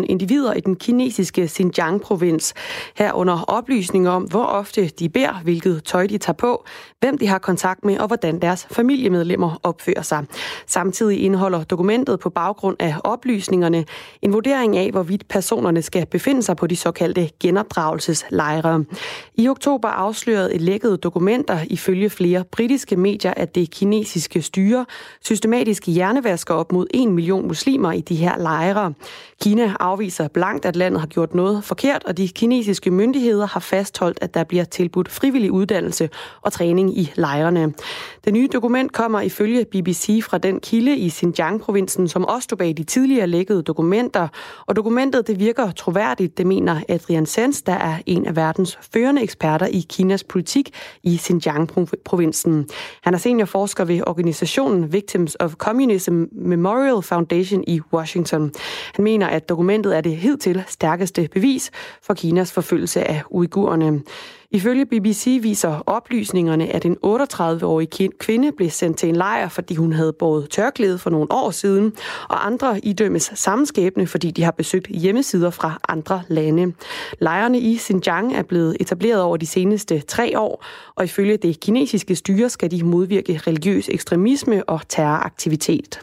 3.000 individer i den kinesiske Xinjiang-provins. Herunder oplysninger om, hvor ofte de bærer, hvilket tøj de tager på, hvem de har kontakt med og hvordan deres familiemedlemmer opfører sig. Samtidig indeholder dokumentet på baggrund af oplysningerne en vurdering af, hvorvidt personerne skal befinde sig på de såkaldte genopdragelseslejre. I oktober afslørede lækkede dokumenter ifølge flere britiske medier, at det kinesiske styre systematisk hjernevasker op mod 1 million muslimer i de her lejre. Kina afviser blankt, at landet har gjort noget forkert, og de kinesiske myndigheder har fastholdt, at der bliver tilbudt frivillig uddannelse og træning i lejrene. Det nye dokument kommer ifølge BBC fra den kilde i Xinjiang-provinsen, som også stod bag de tidligere lækkede dokumenter. Og dokumentet det virker troværdigt, det mener Adrian Sands, der er en af verdens førende eksperter i Kinas politik i Xinjiang-provinsen. Han er seniorforsker ved organisationen Victims of Communism Memorial Foundation i Washington. Han mener, at dokumentet er det hidtil stærkeste bevis for Kinas forfølgelse af uigurerne. Ifølge BBC viser oplysningerne, at en 38-årig kvinde blev sendt til en lejr, fordi hun havde båret tørklæde for nogle år siden, og andre idømmes samme skæbne, fordi de har besøgt hjemmesider fra andre lande. Lejrene i Xinjiang er blevet etableret over de seneste 3 år, og ifølge det kinesiske styre skal de modvirke religiøs ekstremisme og terroraktivitet.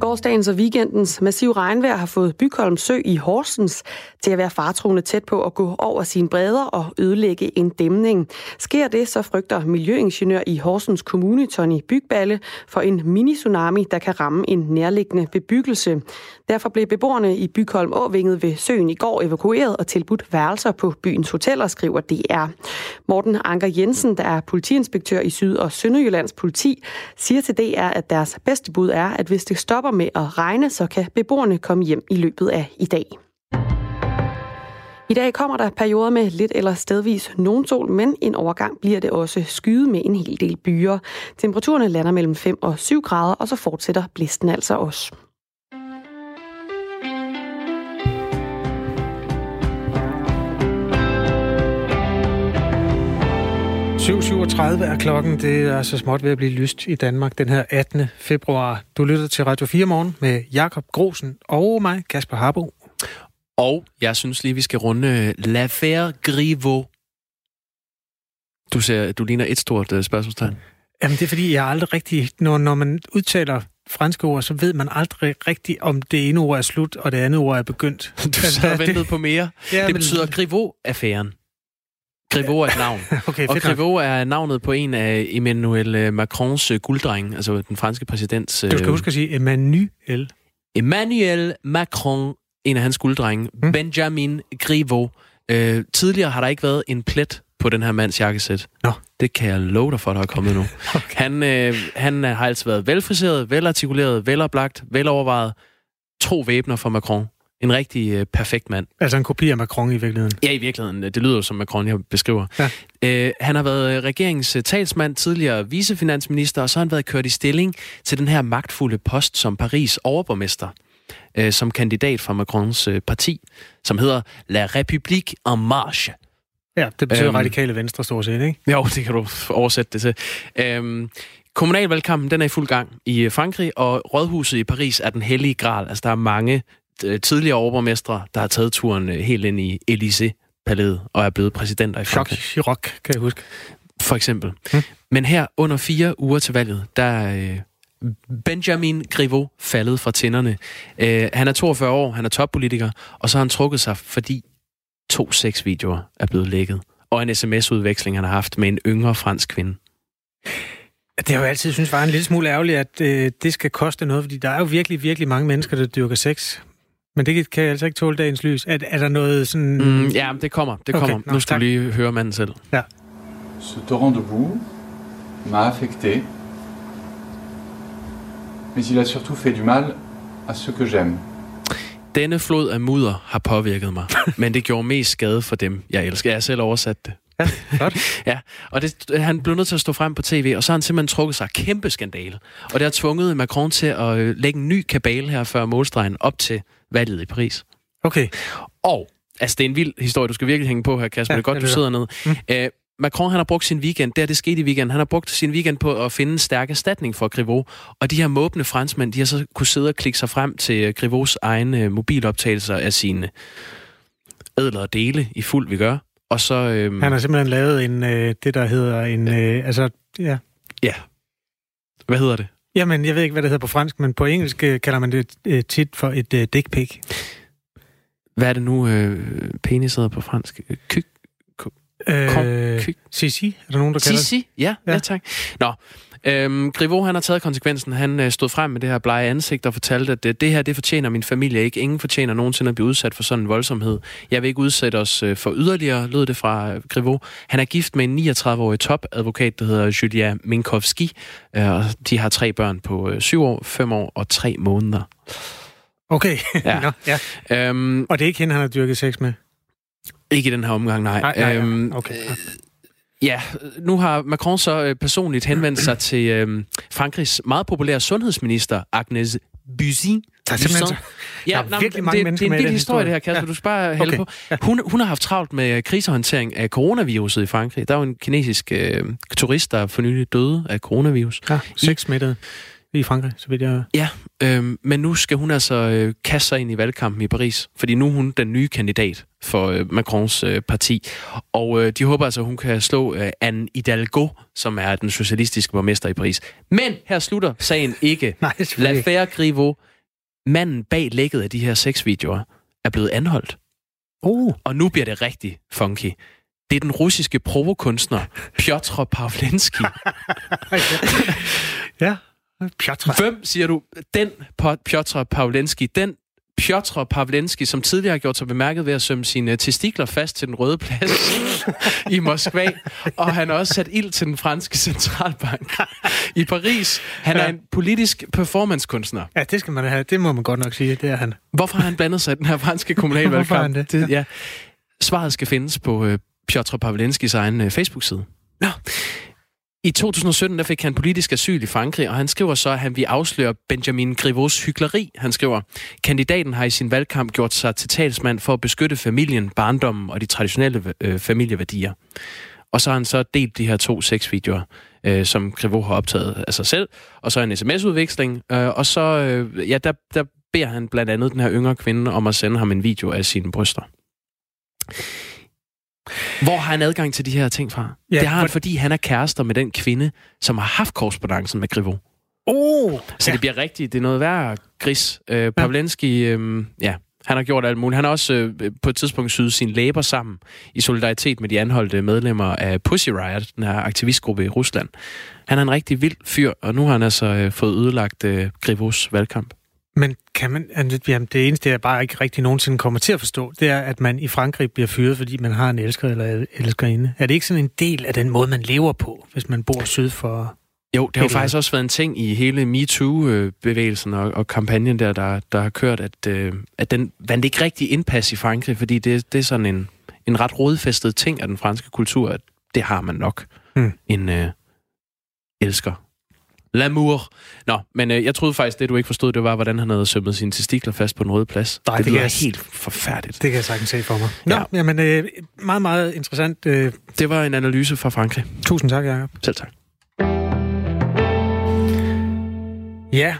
Gårsdagens og weekendens massive regnvejr har fået Bygholm Sø i Horsens til at være faretruende tæt på at gå over sine bredder og ødelægge en dæmning. Sker det, så frygter miljøingeniør i Horsens Kommune, Tony Bygballe, for en mini-tsunami, der kan ramme en nærliggende bebyggelse. Derfor blev beboerne i Bygholm Åvinget ved søen i går evakueret og tilbudt værelser på byens hoteller, skriver DR. Morten Anker Jensen, der er politiinspektør i Syd- og Sønderjyllands politi, siger til DR, at deres bedste bud er, at hvis det stopper med at regne, så kan beboerne komme hjem i løbet af i dag. I dag kommer der perioder med lidt eller stedvis nogen sol, men en overgang bliver det også skyet med en hel del byer. Temperaturerne lander mellem 5 og 7 grader, og så fortsætter blæsten altså også. .37 er klokken. Det er så småt ved at blive lyst i Danmark den her 18. februar. Du lytter til Radio 4 Morgen med Jacob Grosen og mig, Kasper Harbo. Og jeg synes lige, vi skal runde l'affaire Griveaux. Du ligner et stort spørgsmålstegn. Jamen det er fordi, jeg aldrig rigtig... Når man udtaler franske ord, så ved man aldrig rigtigt, om det ene ord er slut, og det andet ord er begyndt. Du så ventet på mere. Ja, det betyder Griveaux-affæren. Griveaux er et navn, okay, og Griveaux er navnet på en af Emmanuel Macrons gulddreng, altså den franske præsidents... Du skal huske at sige Emmanuel. Emmanuel Macron, en af hans gulddrenge, Benjamin Griveaux. Tidligere har der ikke været en plet på den her mands jakkesæt. Nå. Det kan jeg love dig for, at der er kommet nu. Okay. Han har altid været velfriseret, velartikuleret, veloplagt, velovervejet. 2 væbner for Macron. En rigtig perfekt mand. Altså en kopi af Macron i virkeligheden? Ja, i virkeligheden. Det lyder jo som Macron, jeg beskriver. Ja. Han har været regeringstalsmand, tidligere vicefinansminister, og så har han været kørt i stilling til den her magtfulde post som Paris overborgmester, som kandidat fra Macrons parti, som hedder La République en Marche. Ja, det betyder radikale venstre stort set, ikke? Jo, det kan du oversætte det til. Kommunalvalgkampen, den er i fuld gang i Frankrig, og rådhuset i Paris er den hellige gral. Altså, der er mange tidligere overborgmestre, der har taget turen helt ind i Élysée-palæet og er blevet præsidenter i Frankrig. Jacques Chirac, kan jeg huske. For eksempel. Men her under 4 uger til valget, der er Benjamin Griveaux faldet fra tænderne. Han er 42 år, han er toppolitiker, og så har han trukket sig, fordi 2 sexvideoer er blevet lækket. Og en sms-udveksling, han har haft med en yngre fransk kvinde. Det har jeg jo altid synes var en lille smule ærgerligt, at det skal koste noget, fordi der er jo virkelig, virkelig mange mennesker, der dyrker sex. Men det kan jeg altså ikke tåle dagens lys. Er der noget sådan... ja, det kommer. Okay, nu skal vi lige høre manden selv. Ja. Ce torrent de boue m'a affecté, mais il a surtout fait du mal à ce que j'aime. Denne flod af mudder har påvirket mig, men det gjorde mest skade for dem, jeg elsker. Jeg har selv oversat det. Ja, godt. Ja, og han blev nødt til at stå frem på tv, og så har han simpelthen trukket sig. Kæmpe skandale. Og det har tvunget Macron til at lægge en ny kabale her før målstregen op til valget i Paris. Okay. Og, altså det er en vild historie, du skal virkelig hænge på her, Kasper. Ja, det er godt, du sidder ned. Macron, han har brugt sin weekend, det skete i weekenden, han har brugt sin weekend på at finde en stærk erstatning for Griveaux. Og de her måbne franskmænd, de har så kunne sidde og klikke sig frem til Griveaux' egne mobiloptagelser af sine ædlere dele i fuld vi gør. Og så, han har simpelthen lavet en, det, der hedder en... altså, ja. Ja. Hvad hedder det? Jamen, jeg ved ikke, hvad det hedder på fransk, men på engelsk kalder man det tit for et dick pic. Hvad er det nu, penis hedder på fransk? Kyk? Sissi? Er der nogen, der kalder det? Sissi? Ja, tak. Nå, Griveaux, han har taget konsekvensen. Han stod frem med det her blege ansigt og fortalte, at det her, det fortjener min familie ikke. Ingen fortjener nogensinde at blive udsat for sådan en voldsomhed. Jeg vil ikke udsætte os for yderligere, lød det fra Griveaux. Han er gift med en 39-årig topadvokat, der hedder Julia Minkowski. Og de har 3 børn på 7 år, 5 år og 3 måneder. Okay. Ja. Nå, ja. Og det er ikke hende, han har dyrket sex med? Ikke i den her omgang, nej. Okay. Ja, nu har Macron så personligt henvendt sig til Frankrigs meget populære sundhedsminister, Agnès Buzyn. Det er en vild historie, det her, Kasper. Ja. Du skal bare hælde på. Ja. Hun har haft travlt med krisehåndtering af coronaviruset i Frankrig. Der er jo en kinesisk turist, der for nylig døde af coronavirus. Ja, 6 smittede i Frankrig, så vidt jeg... Ja, men nu skal hun altså kaste sig ind i valgkampen i Paris, fordi nu er hun den nye kandidat for Macrons parti. Og de håber altså, at hun kan slå Anne Hidalgo, som er den socialistiske borgmester i Paris. Men her slutter sagen ikke. Nej, L'affaire Griveaux, manden bag lækket af de her 6 videoer, er blevet anholdt. Og nu bliver det rigtig funky. Det er den russiske provokunstner Pjotr Pavlenskij. Ja. Pjotr. Hvem, siger du? Den Pjotr Pavlenskij. Den Pjotr Pavlenskij, som tidligere har gjort sig bemærket ved at sømme sine testikler fast til den røde plads i Moskva. Og han har også sat ild til den franske centralbank i Paris. Han er en politisk performancekunstner. Ja, det skal man have. Det må man godt nok sige. Det er han. Hvorfor har han blandet sig i den her franske kommunalvalgkamp? Ja. Svaret skal findes på Pjotr Pavlenskijs egen Facebook-side. Nå. I 2017 der fik han politisk asyl i Frankrig, og han skriver så, at han vil afsløre Benjamin Griveaux' hykleri. Han skriver, kandidaten har i sin valgkamp gjort sig til talsmand for at beskytte familien, barndommen og de traditionelle familieværdier. Og så har han så delt de her 2 sexvideoer, som Griveaux har optaget af sig selv, og så en sms-udveksling, og så der beder han blandt andet den her yngre kvinde om at sende ham en video af sine bryster. Hvor har han adgang til de her ting fra? Ja, det har han, fordi han er kærester med den kvinde, som har haft korrespondancen med Griveaux. Så det bliver rigtigt. Det er noget værre gris. Pavlenskij, han har gjort alt muligt. Han har også på et tidspunkt syet sine læber sammen i solidaritet med de anholdte medlemmer af Pussy Riot, den her aktivistgruppe i Rusland. Han er en rigtig vild fyr, og nu har han altså fået ødelagt Griveaux' valgkamp. Men kan man, det eneste, jeg bare ikke rigtig nogensinde kommer til at forstå, det er, at man i Frankrig bliver fyret, fordi man har en elsker eller elskerinde. Er det ikke sådan en del af den måde, man lever på, hvis man bor syd for... Jo, det har jo faktisk også været en ting i hele MeToo-bevægelsen og kampagnen der har kørt, at den vandt ikke rigtig indpas i Frankrig, fordi det er sådan en ret rodfæstet ting af den franske kultur, at det har man nok. En elsker. L'amour. Nå, men jeg troede faktisk, det du ikke forstod, det var, hvordan han havde sømmet sine testikler fast på den røde plads. Nej, det lyder helt forfærdeligt. Det kan jeg sagtens se for mig. Nå, jamen meget, meget interessant. Det var en analyse fra Frankrig. Tusind tak, Jacob. Selv tak. Ja,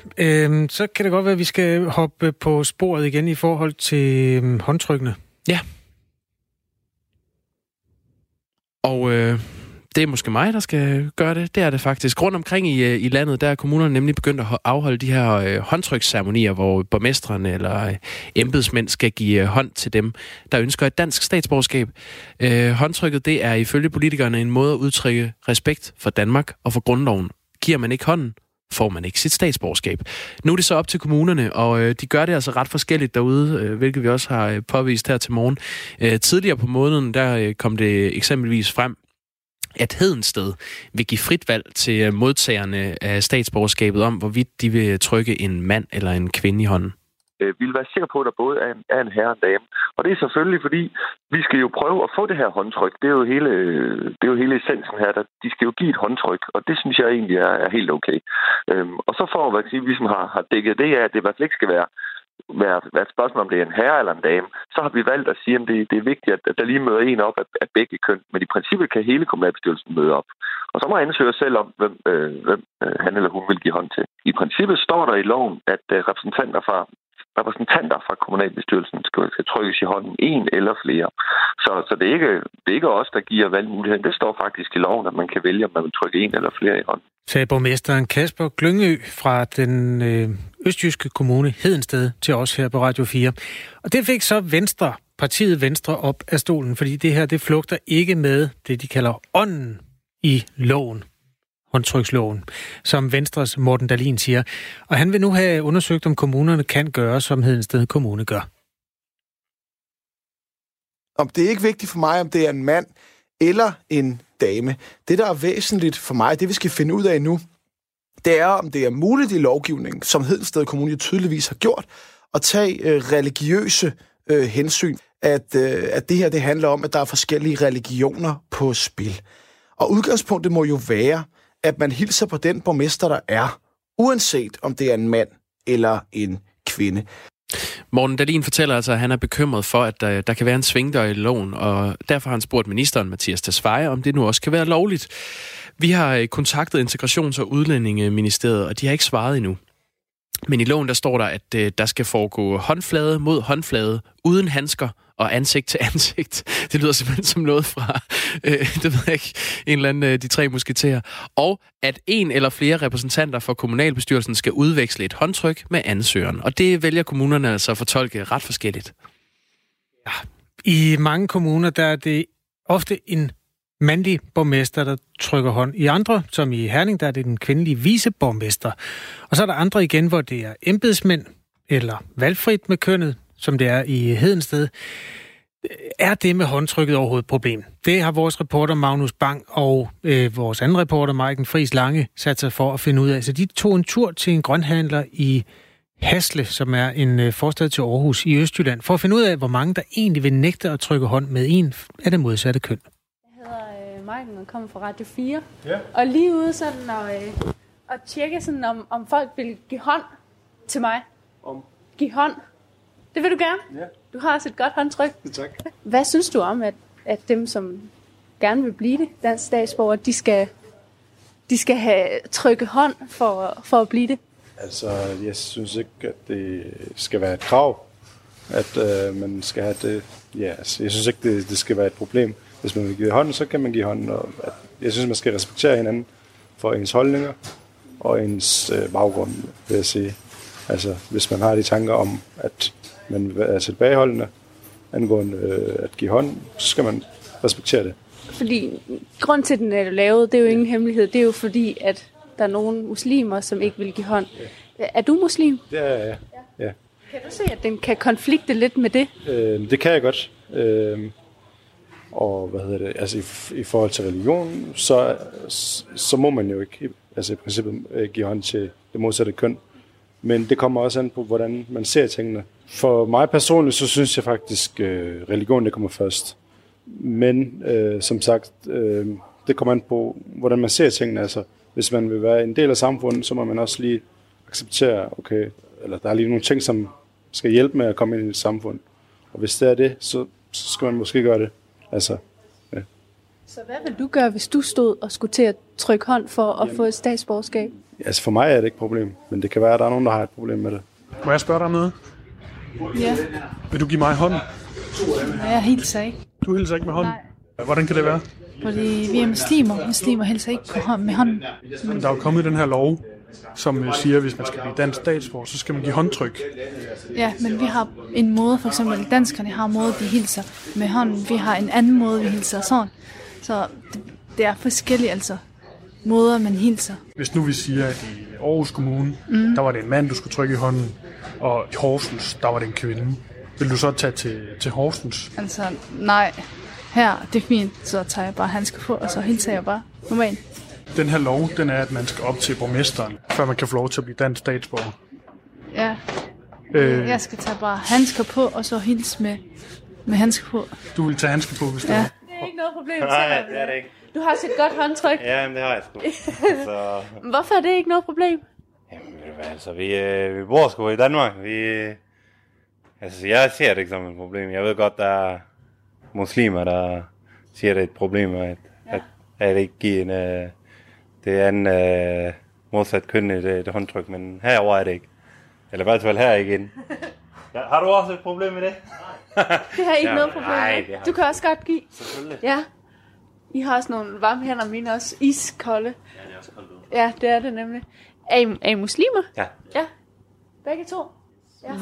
så kan det godt være, at vi skal hoppe på sporet igen i forhold til håndtrykkene. Ja. Og... det er måske mig, der skal gøre det. Det er det faktisk. Rundt omkring i landet, der er kommunerne nemlig begyndt at afholde de her håndtryksceremonier, hvor borgmesterne eller embedsmænd skal give hånd til dem, der ønsker et dansk statsborgerskab. Håndtrykket, det er ifølge politikerne en måde at udtrykke respekt for Danmark og for grundloven. Giver man ikke hånden, får man ikke sit statsborgerskab. Nu er det så op til kommunerne, og de gør det altså ret forskelligt derude, hvilket vi også har påvist her til morgen. Tidligere på måneden, der kom det eksempelvis frem, at Hedensted vil give frit valg til modtagerne af statsborgerskabet om, hvorvidt de vil trykke en mand eller en kvinde i hånden. Vi vil være sikre på, at der både er en herre og en dame. Og det er selvfølgelig, fordi vi skal jo prøve at få det her håndtryk. Det er jo hele essensen her. De skal jo give et håndtryk, og det synes jeg egentlig er helt okay. Og så får vi som har dækket det af, at det i hvert fald ikke skal være et spørgsmål, om det er en herre eller en dame, så har vi valgt at sige, at det er vigtigt, at der lige møder en op af begge køn, men i princippet kan hele kommunalbestyrelsen møde op. Og så må ansøger selv om, hvem han eller hun vil give hånd til. I princippet står der i loven, at repræsentanter fra repræsentanter fra kommunalbestyrelsen skal trykkes i hånden, en eller flere. Så det er ikke os, der giver valgmuligheden. Det står faktisk i loven, at man kan vælge, om man vil trykke en eller flere i hånden. Sagde borgmesteren Kasper Glyngø fra den østjyske kommune Hedensted til os her på Radio 4. Og det fik så partiet Venstre op af stolen, fordi det her, det flugter ikke med det, de kalder ånden i loven. Håndtryksloven, som Venstres Morten Dahlin siger. Og han vil nu have undersøgt, om kommunerne kan gøre, som Hedensted Kommune gør. Om det er ikke vigtigt for mig, om det er en mand eller en dame. Det, der er væsentligt for mig, det vi skal finde ud af nu, det er, om det er muligt i lovgivningen, som Hedensted Kommune tydeligvis har gjort, at tage religiøse hensyn. At det her, det handler om, at der er forskellige religioner på spil. Og udgangspunktet må jo være, at man hilser på den borgmester, der er, uanset om det er en mand eller en kvinde. Morten Dahlin fortæller altså, at han er bekymret for, at der kan være en svingdør i loven, og derfor har han spurgt ministeren, Mathias Tesfaye, om det nu også kan være lovligt. Vi har kontaktet Integrations- og Udlændingeministeriet, og de har ikke svaret endnu. Men i loven der står der, at der skal foregå håndflade mod håndflade, uden handsker og ansigt til ansigt. Det lyder simpelthen som noget fra, det ved jeg ikke, en eller anden de tre musketerer. Og at en eller flere repræsentanter for kommunalbestyrelsen skal udveksle et håndtryk med ansøgeren. Og det vælger kommunerne altså at fortolke ret forskelligt. Ja. I mange kommuner der er det ofte en mandlig borgmester, der trykker hånd. I andre, som i Herning, der er det den kvindelige viceborgmester. Og så er der andre igen, hvor det er embedsmænd eller valgfrit med kønnet, som det er i Hedensted. Er det med håndtrykket overhovedet et problem? Det har vores reporter Magnus Bang og vores anden reporter Maiken Friis Lange sat sig for at finde ud af. Så de tog en tur til en grønhandler i Hasle, som er en forstad til Aarhus i Østjylland, for at finde ud af, hvor mange der egentlig vil nægte at trykke hånd med en af det modsatte køn. Maiken og kommer fra Radio 4, yeah. Og lige ude sådan og tjekke sådan, om folk vil give hånd til mig. Give hånd. Det vil du gerne? Ja. Yeah. Du har også et godt håndtryk. Tak. Hvad synes du om, at dem, som gerne vil blive det, dansk statsborger, de skal have trykke hånd for at blive det? Altså, jeg synes ikke, at det skal være et krav, at man skal have det. Ja, altså, jeg synes ikke, det skal være et problem. Hvis man vil give hånden, så kan man give hånden. Og jeg synes, man skal respektere hinanden for ens holdninger og ens baggrund, vil jeg sige. Altså, hvis man har de tanker om, at man er tilbageholdende angående at give hånden, så skal man respektere det. Fordi grund til, at den er lavet, det er jo ingen hemmelighed. Det er jo fordi, at der er nogle muslimer, som ikke vil give hånd. Ja. Er du muslim? Det er jeg, ja. Kan du se, at den kan konflikte lidt med det? Det kan jeg godt. Og altså i forhold til religion, så må man jo ikke altså i princippet give hånd til det modsatte køn. Men det kommer også an på, hvordan man ser tingene. For mig personligt, så synes jeg faktisk, religion det kommer først. Men som sagt, det kommer an på, hvordan man ser tingene. Altså, hvis man vil være en del af samfundet, så må man også lige acceptere, okay, eller der er lige nogle ting, som skal hjælpe med at komme ind i et samfund. Og hvis det er det, så skal man måske gøre det. Altså, ja. Så hvad vil du gøre, hvis du stod og skulle til at trykke hånd for at få et statsborgerskab? Altså for mig er det ikke et problem, men det kan være, at der er nogen, der har et problem med det. Må jeg spørge dig om noget? Ja. Vil du give mig hånden? Ja, jeg hilser ikke. Du hilser ikke med hånden? Nej. Hvordan kan det være? Fordi vi er muslimer. Muslimer hilser ikke med hånden. Men der er jo kommet den her lov, som siger, at hvis man skal blive dansk statsborger, så skal man give håndtryk. Ja, men vi har en måde, for eksempel danskerne har en måde, de hilser med hånden. Vi har en anden måde, vi hilser sådan. Så det er forskellige altså måder, man hilser. Hvis nu vi siger, at i Aarhus Kommune, der var det en mand, du skulle trykke i hånden, og i Horsens, der var det en kvinde. Vil du så tage til Horsens? Altså, nej. Her, det er fint. Så tager jeg bare handsker på, og så hilser jeg bare normalt. Den her lov, den er, at man skal op til borgmesteren, før man kan få lov til at blive dansk statsborger. Ja. Jeg skal tage bare handsker på, og så hilse med handsker på. Du vil tage handsker på, hvis du vil. Det er ikke noget problem. Nej, det er det ikke. Du har også et godt håndtryk. Ja, men det har jeg sgu. Så... Hvorfor er det ikke noget problem? Jamen, ved du hvad, altså, vi bor sgu i Danmark. Altså, jeg ser det ikke som et problem. Jeg ved godt, der er muslimer, der siger, at det er et problem, at ikke give en... Det er en modsat køn et håndtryk, men herover er det ikke. Eller i hvert fald her igen. Ja, har du også et problem med det? Nej. Det har ikke noget problem med. Nej, du kan også godt give. Selvfølgelig. Ja. I har også nogle varme hænder, mine også iskolde. Ja, det er også koldt ud. Ja, det er det nemlig. Er I muslimer? Ja. Ja. Begge to?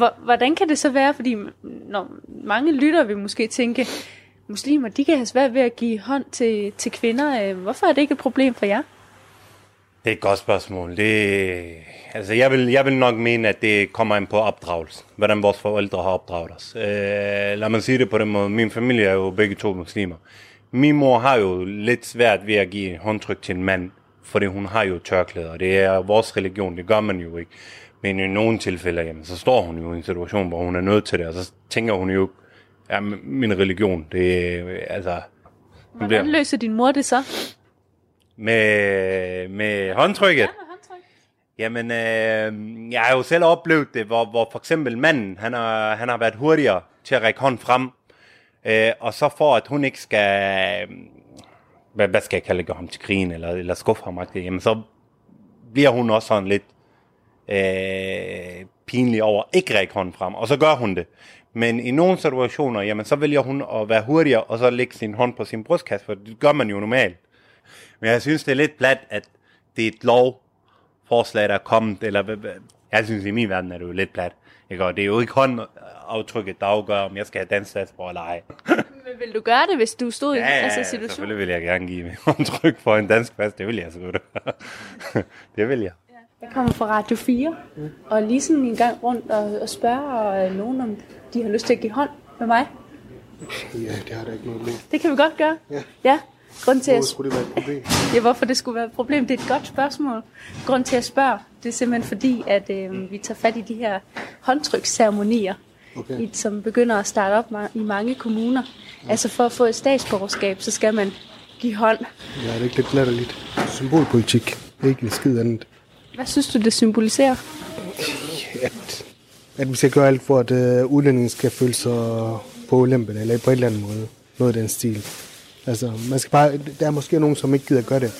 Ja. Hvordan kan det så være? Fordi når mange lytter vil måske tænke, muslimer, de kan have svært ved at give hånd til kvinder. Hvorfor er det ikke et problem for jer? Det er et godt spørgsmål. Altså, jeg vil nok mene, at det kommer ind på opdragelsen. Hvordan vores forældre har opdraget os. Lad mig sige det på den måde. Min familie er jo begge to muslimer. Min mor har jo lidt svært ved at give håndtryk til en mand, fordi hun har jo tørklæder. Det er vores religion, det gør man jo ikke. Men i nogle tilfælde, jamen, så står hun jo i en situation, hvor hun er nødt til det, og så tænker hun jo, ja, min religion, det er, altså... Hvordan løser din mor det så? Med håndtrykket? Ja, med håndtryk. Jamen, jeg har jo selv oplevet det, hvor for eksempel manden, han har været hurtigere til at række hånd frem, og så for at hun ikke skal... Hvad skal jeg kalde, gøre ham til krigen, eller skuffe ham? Jamen, så bliver hun også sådan lidt... pinlig over ikke række hånden frem, og så gør hun det. Men i nogle situationer, jamen, så vælger hun at være hurtigere, og så lægge sin hånd på sin brystkasse, for det gør man jo normalt. Men jeg synes, det er lidt plat, at det er et lovforslag, der er kommet, eller jeg synes, i min verden er det jo lidt plat. Ikke? Og det er jo ikke håndaftrykket, der afgør, om jeg skal have dansstatsborg eller ej. Men vil du gøre det, hvis du stod i en situation? Ja, selvfølgelig vil jeg gerne give mig håndtryk for en dansk pas. Det vil jeg selvfølgelig. Det vil jeg. Jeg kommer fra Radio 4, og lige sådan en gang rundt og spørger nogen, om de har lyst til at give hånd med mig. Ja, det har da ikke noget problem. Det kan vi godt gøre. Ja. Ja. Hvorfor skulle det være et problem? Ja, hvorfor det skulle være et problem, det er et godt spørgsmål. Grunden til at spørge, det er simpelthen fordi, at vi tager fat i de her håndtryksceremonier, okay, som begynder at starte op i mange kommuner. Ja. Altså for at få et statsborgerskab, så skal man give hånd. Ja, det er ikke lidt latterligt. Symbolpolitik, ikke en skid andet. Hvad synes du, det symboliserer? At vi skal gøre alt for, at udlændingen skal føle sig på ulempen, eller på et eller andet måde. Noget af den stil. Altså, man skal bare, der er måske nogen, som ikke gider gøre det.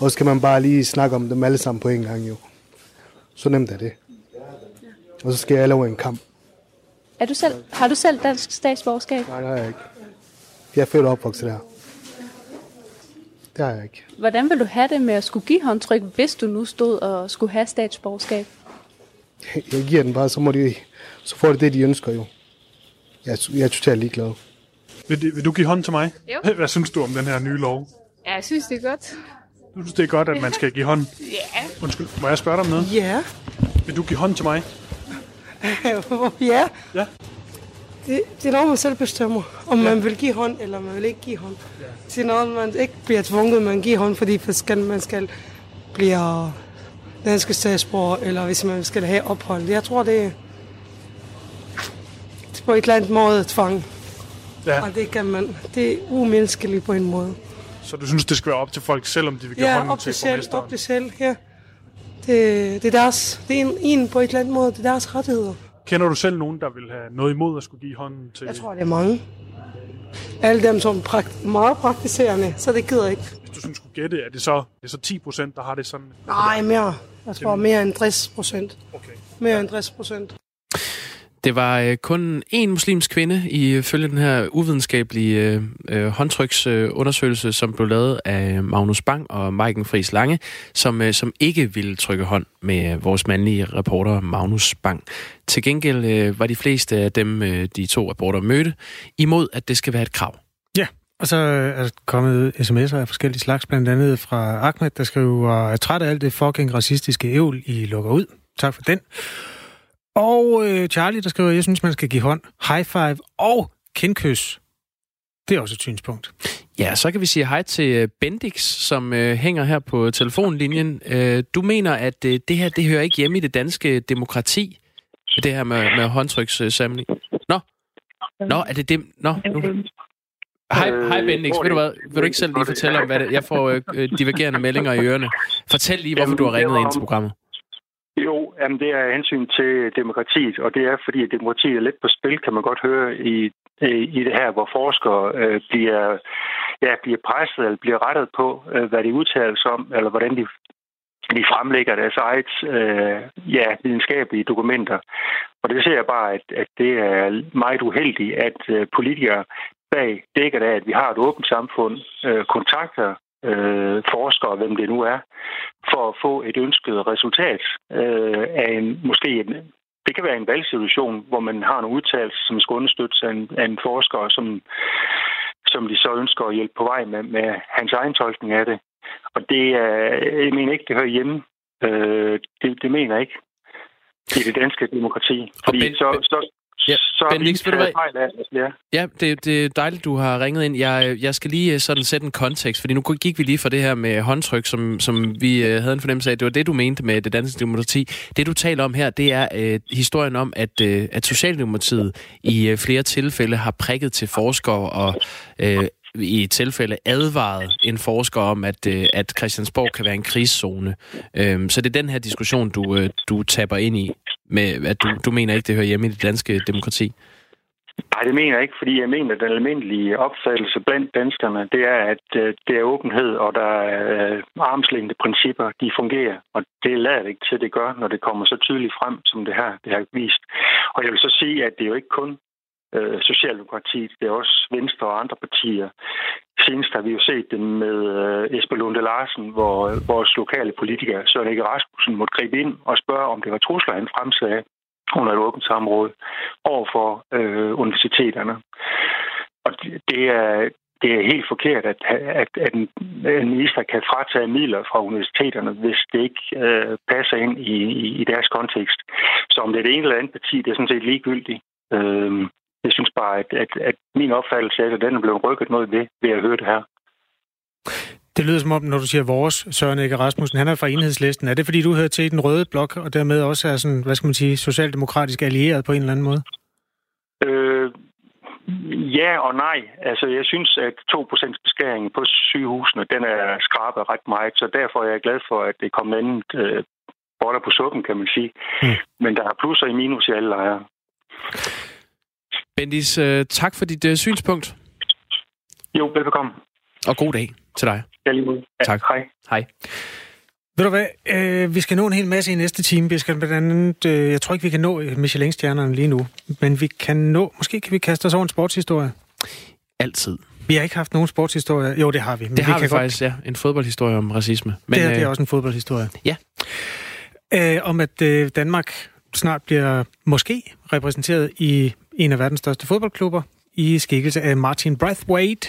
Og så skal man bare lige snakke om dem alle sammen på en gang, jo. Så nemt er det. Og så skal jeg lave en kamp. Har du selv dansk statsborgerskab? Nej, det har jeg ikke. Jeg er født og opvokset der. Det har jeg ikke. Hvordan ville du have det med at skulle give håndtryk, hvis du nu stod og skulle have statsborgerskab? Jeg giver den bare, så får det, de ønsker jo. Jeg er totalt ligeglad. Vil du give hånd til mig? Jo. Hvad synes du om den her nye lov? Ja, jeg synes, det er godt. Du synes, det er godt, at man skal give hånd? Ja. Undskyld, må jeg spørge dig om noget? Ja. Vil du give hånd til mig? Ja. Ja. Det er noget, man selv bestemmer, om man vil give hånd, eller man vil ikke give hånd. Ja. Det er noget, man ikke bliver tvunget, man giver hånd, fordi man skal blive danske statsborger, eller hvis man skal have ophold. Jeg tror, det er på et eller andet måde tvang. Ja. Og det kan man. Det er umenneskeligt på en måde. Så du synes, det skal være op til folk selv, om de vil give hånden til borgmesteren? Ja, op til selv, ja. Det er deres, det er en på et eller andet måde, det er deres rettigheder. Kender du selv nogen, der vil have noget imod at skulle give hånden til? Jeg tror, det er mange. Alle dem, som er meget praktiserende, så det gider ikke. Hvis du sådan skulle gætte, er det så, 10%, der har det sådan? Nej, mere. Jeg tror mere end 60%. Okay. Mere end 60%. Det var kun én muslimsk kvinde ifølge den her uvidenskabelige håndtryksundersøgelse, som blev lavet af Magnus Bang og Maiken Friis Lange, som ikke ville trykke hånd med vores mandlige reporter Magnus Bang. Til gengæld var de fleste af dem, de to reporter mødte, imod, at det skal være et krav. Ja, og så er der kommet sms'er af forskellige slags, blandt andet fra Ahmed, der skriver, at træt af alt det fucking racistiske ævl, I lukker ud. Tak for den. Og Charlie, der skriver, at jeg synes, man skal give hånd, high five og kindkys. Det er også et synspunkt. Ja, så kan vi sige hej til Bendix, som hænger her på telefonlinjen. Du mener, at det her, det hører ikke hjemme i det danske demokrati, det her med håndtrykssamling. Nå, er det dem? Nå, nu. Hej Bendix, ved du hvad? Vil du ikke selv lige fortælle om, hvad det... Jeg får divergerende meldinger i ørerne. Fortæl lige, hvorfor du har ringet ind til programmet. Jo, jamen det er hensyn til demokratiet, og det er fordi, at demokratiet er lidt på spil, kan man godt høre i det her, hvor forskere bliver presset eller bliver rettet på, hvad de udtaler sig om, eller hvordan de de fremlægger deres eget videnskabelige dokumenter. Og det ser jeg bare, at det er meget uheldigt, at politikere bag dækker af, at vi har et åbent samfund, kontakter forskere, hvem det nu er, for at få et ønsket resultat af en det kan være en valgsituation, hvor man har en udtalelse, som skal understøttes af en forsker, som de så ønsker at hjælpe på vej med hans egen tolkning af det. Og det er, jeg mener ikke, det hører hjemme. Det mener jeg ikke. I det danske demokrati. Det er dejligt, du har ringet ind. Jeg skal lige sådan sætte en kontekst, fordi nu gik vi lige fra det her med håndtryk, som vi havde en fornemmelse af. Det var det, du mente med det danske demokrati. Det, du taler om her, det er historien om, at Socialdemokratiet i flere tilfælde har prikket til forskere og i tilfælde advaret en forsker om, at Christiansborg kan være en krigszone. Så det er den her diskussion, du tapper ind i, med, at du mener ikke, det hører hjemme i det danske demokrati? Nej, det mener jeg ikke, fordi jeg mener, at den almindelige opfattelse blandt danskerne, det er, at det er åbenhed, og der er armslængdeprincipper, de fungerer. Og det lader det ikke til, det gør, når det kommer så tydeligt frem, som det har vist. Og jeg vil så sige, at det er jo ikke kun Socialdemokratiet, det er også Venstre og andre partier. Senest har vi jo set det med Jesper Lunde Larsen, hvor vores lokale politiker, Søren Egge Rasmussen, måtte gribe ind og spørge, om det var trusler, han fremsagde under et åbent samråd overfor universiteterne. Og det er helt forkert, at en minister kan fratage midler fra universiteterne, hvis det ikke passer ind i deres kontekst. Så om det er det ene eller andet parti, det er sådan set ligegyldigt. Jeg synes bare, at min opfattelse af, at den er blevet rykket noget ved at høre det her. Det lyder som om, når du siger vores, Søren Egge Rasmussen, han er fra Enhedslisten. Er det, fordi du hører til den røde blok, og dermed også er sådan, hvad skal man sige, socialdemokratisk allieret på en eller anden måde? Ja og nej. Altså, jeg synes, at 2% beskæringen på sygehusene, den er skrabet ret meget, så derfor er jeg glad for, at det kom andet boller på suppen, kan man sige. Men der er plusser i minus i alle lejre. Bendis, tak for dit synspunkt. Jo, velbekomme. Og god dag til dig. Ja, lige måde. Ja, tak. Hej. Ved du hvad, vi skal nå en hel masse i næste time. Vi skal blandt andet, jeg tror ikke, vi kan nå Michelin-stjernerne lige nu, men vi kan nå, måske kan vi kaste os over en sportshistorie. Altid. Vi har ikke haft nogen sportshistorie. Jo, det har vi. Men det har vi faktisk, ja. En fodboldhistorie om racisme. Men, det er også en fodboldhistorie. Ja. Om at Danmark snart bliver måske repræsenteret i en af verdens største fodboldklubber i skikkelse af Martin Braithwaite.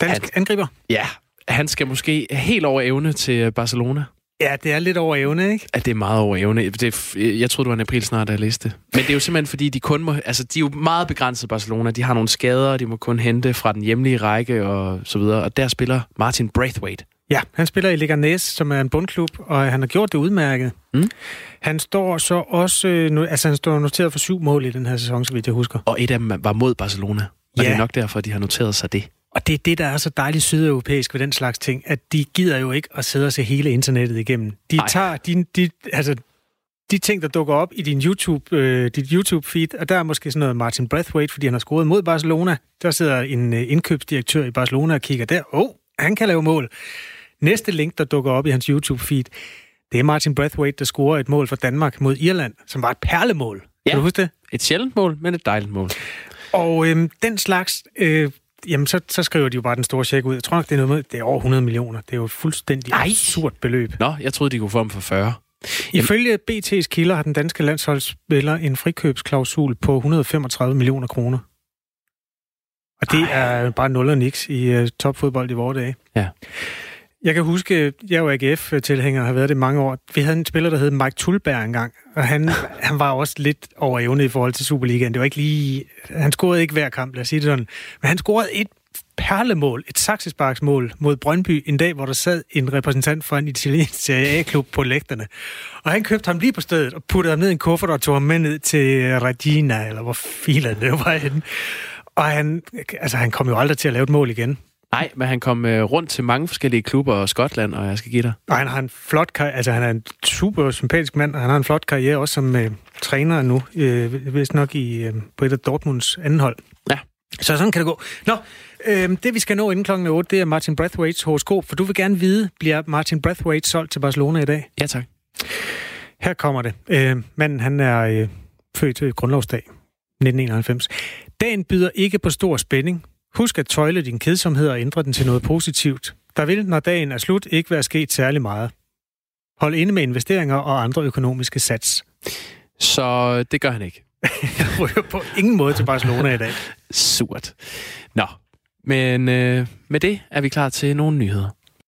Dansk angriber. Ja, han skal måske helt over evne til Barcelona. Ja, det er lidt over evne, ikke? Ja, det er meget over evne. Jeg troede, det var en april snart, da jeg læste det. Men det er jo simpelthen, fordi de kun må... Altså, de er jo meget begrænset Barcelona. De har nogle skader, og de må kun hente fra den hjemlige række og så videre. Og der spiller Martin Braithwaite. Ja, han spiller i Leganés, som er en bundklub, og han har gjort det udmærket. Mm. Han står så også han står noteret for 7 mål i den her sæson, så vidt jeg husker. Og et af dem var mod Barcelona, og det er nok derfor, de har noteret sig det. Og det er det, der er så dejligt sydeuropæisk ved den slags ting, at de gider jo ikke at sidde og se hele internettet igennem. De tager de ting, der dukker op i dit YouTube-feed, og der er måske sådan noget Martin Braithwaite, fordi han har scoret mod Barcelona. Der sidder en indkøbsdirektør i Barcelona og kigger der. Han kan lave mål. Næste link, der dukker op i hans YouTube-feed, det er Martin Braithwaite, der scorer et mål for Danmark mod Irland, som var et perlemål. Ja, kan du huske det? Et sjældent mål, men et dejligt mål. Og den slags, så skriver de jo bare den store check ud. Jeg tror nok, det er noget med, det er over 100 millioner. Det er jo et fuldstændig absurd beløb. Nå, jeg troede, de kunne få dem for 40. Ifølge BT's kilder har den danske landsholdsspiller en frikøbsklausul på 135 millioner kroner. Og det er bare nul og niks i topfodbold i vore dage. Ja. Jeg kan huske, jeg er jo AGF-tilhænger, har været det mange år. Vi havde en spiller, der hed Mike Tullberg engang, og han var også lidt over evne i forhold til Superligaen. Det var ikke lige... Han scorede ikke hver kamp, lad os sige det sådan. Men han scorede et perlemål, et saksesparksmål mod Brøndby en dag, hvor der sad en repræsentant fra en italiensk Serie A-klub på lægterne. Og han købte ham lige på stedet og puttede ham ned i en kuffert og tog ham med ned til Regina, eller hvor filen det var henne. Og han kom jo aldrig til at lave et mål igen. Nej, men han kom rundt til mange forskellige klubber og Skotland, og jeg skal give dig. Og han har en flot karriere, altså han er en super sympatisk mand, og han har en flot karriere også som træner nu, vist nok på et af Dortmunds anden hold. Ja. Så sådan kan det gå. Nå, det vi skal nå inden klokken 8, det er Martin Braithwaites horoskop, for du vil gerne vide, bliver Martin Braithwaite solgt til Barcelona i dag? Ja, tak. Her kommer det. Manden, han er født grundlovsdag 1991. Dagen byder ikke på stor spænding. Husk at tøjle din kedsomhed og ændre den til noget positivt. Der vil, når dagen er slut, ikke være sket særlig meget. Hold inde med investeringer og andre økonomiske sats. Så det gør han ikke. Jeg rører på ingen måde til Barcelona i dag. Surt. Nå, men med det er vi klar til nogle nyheder.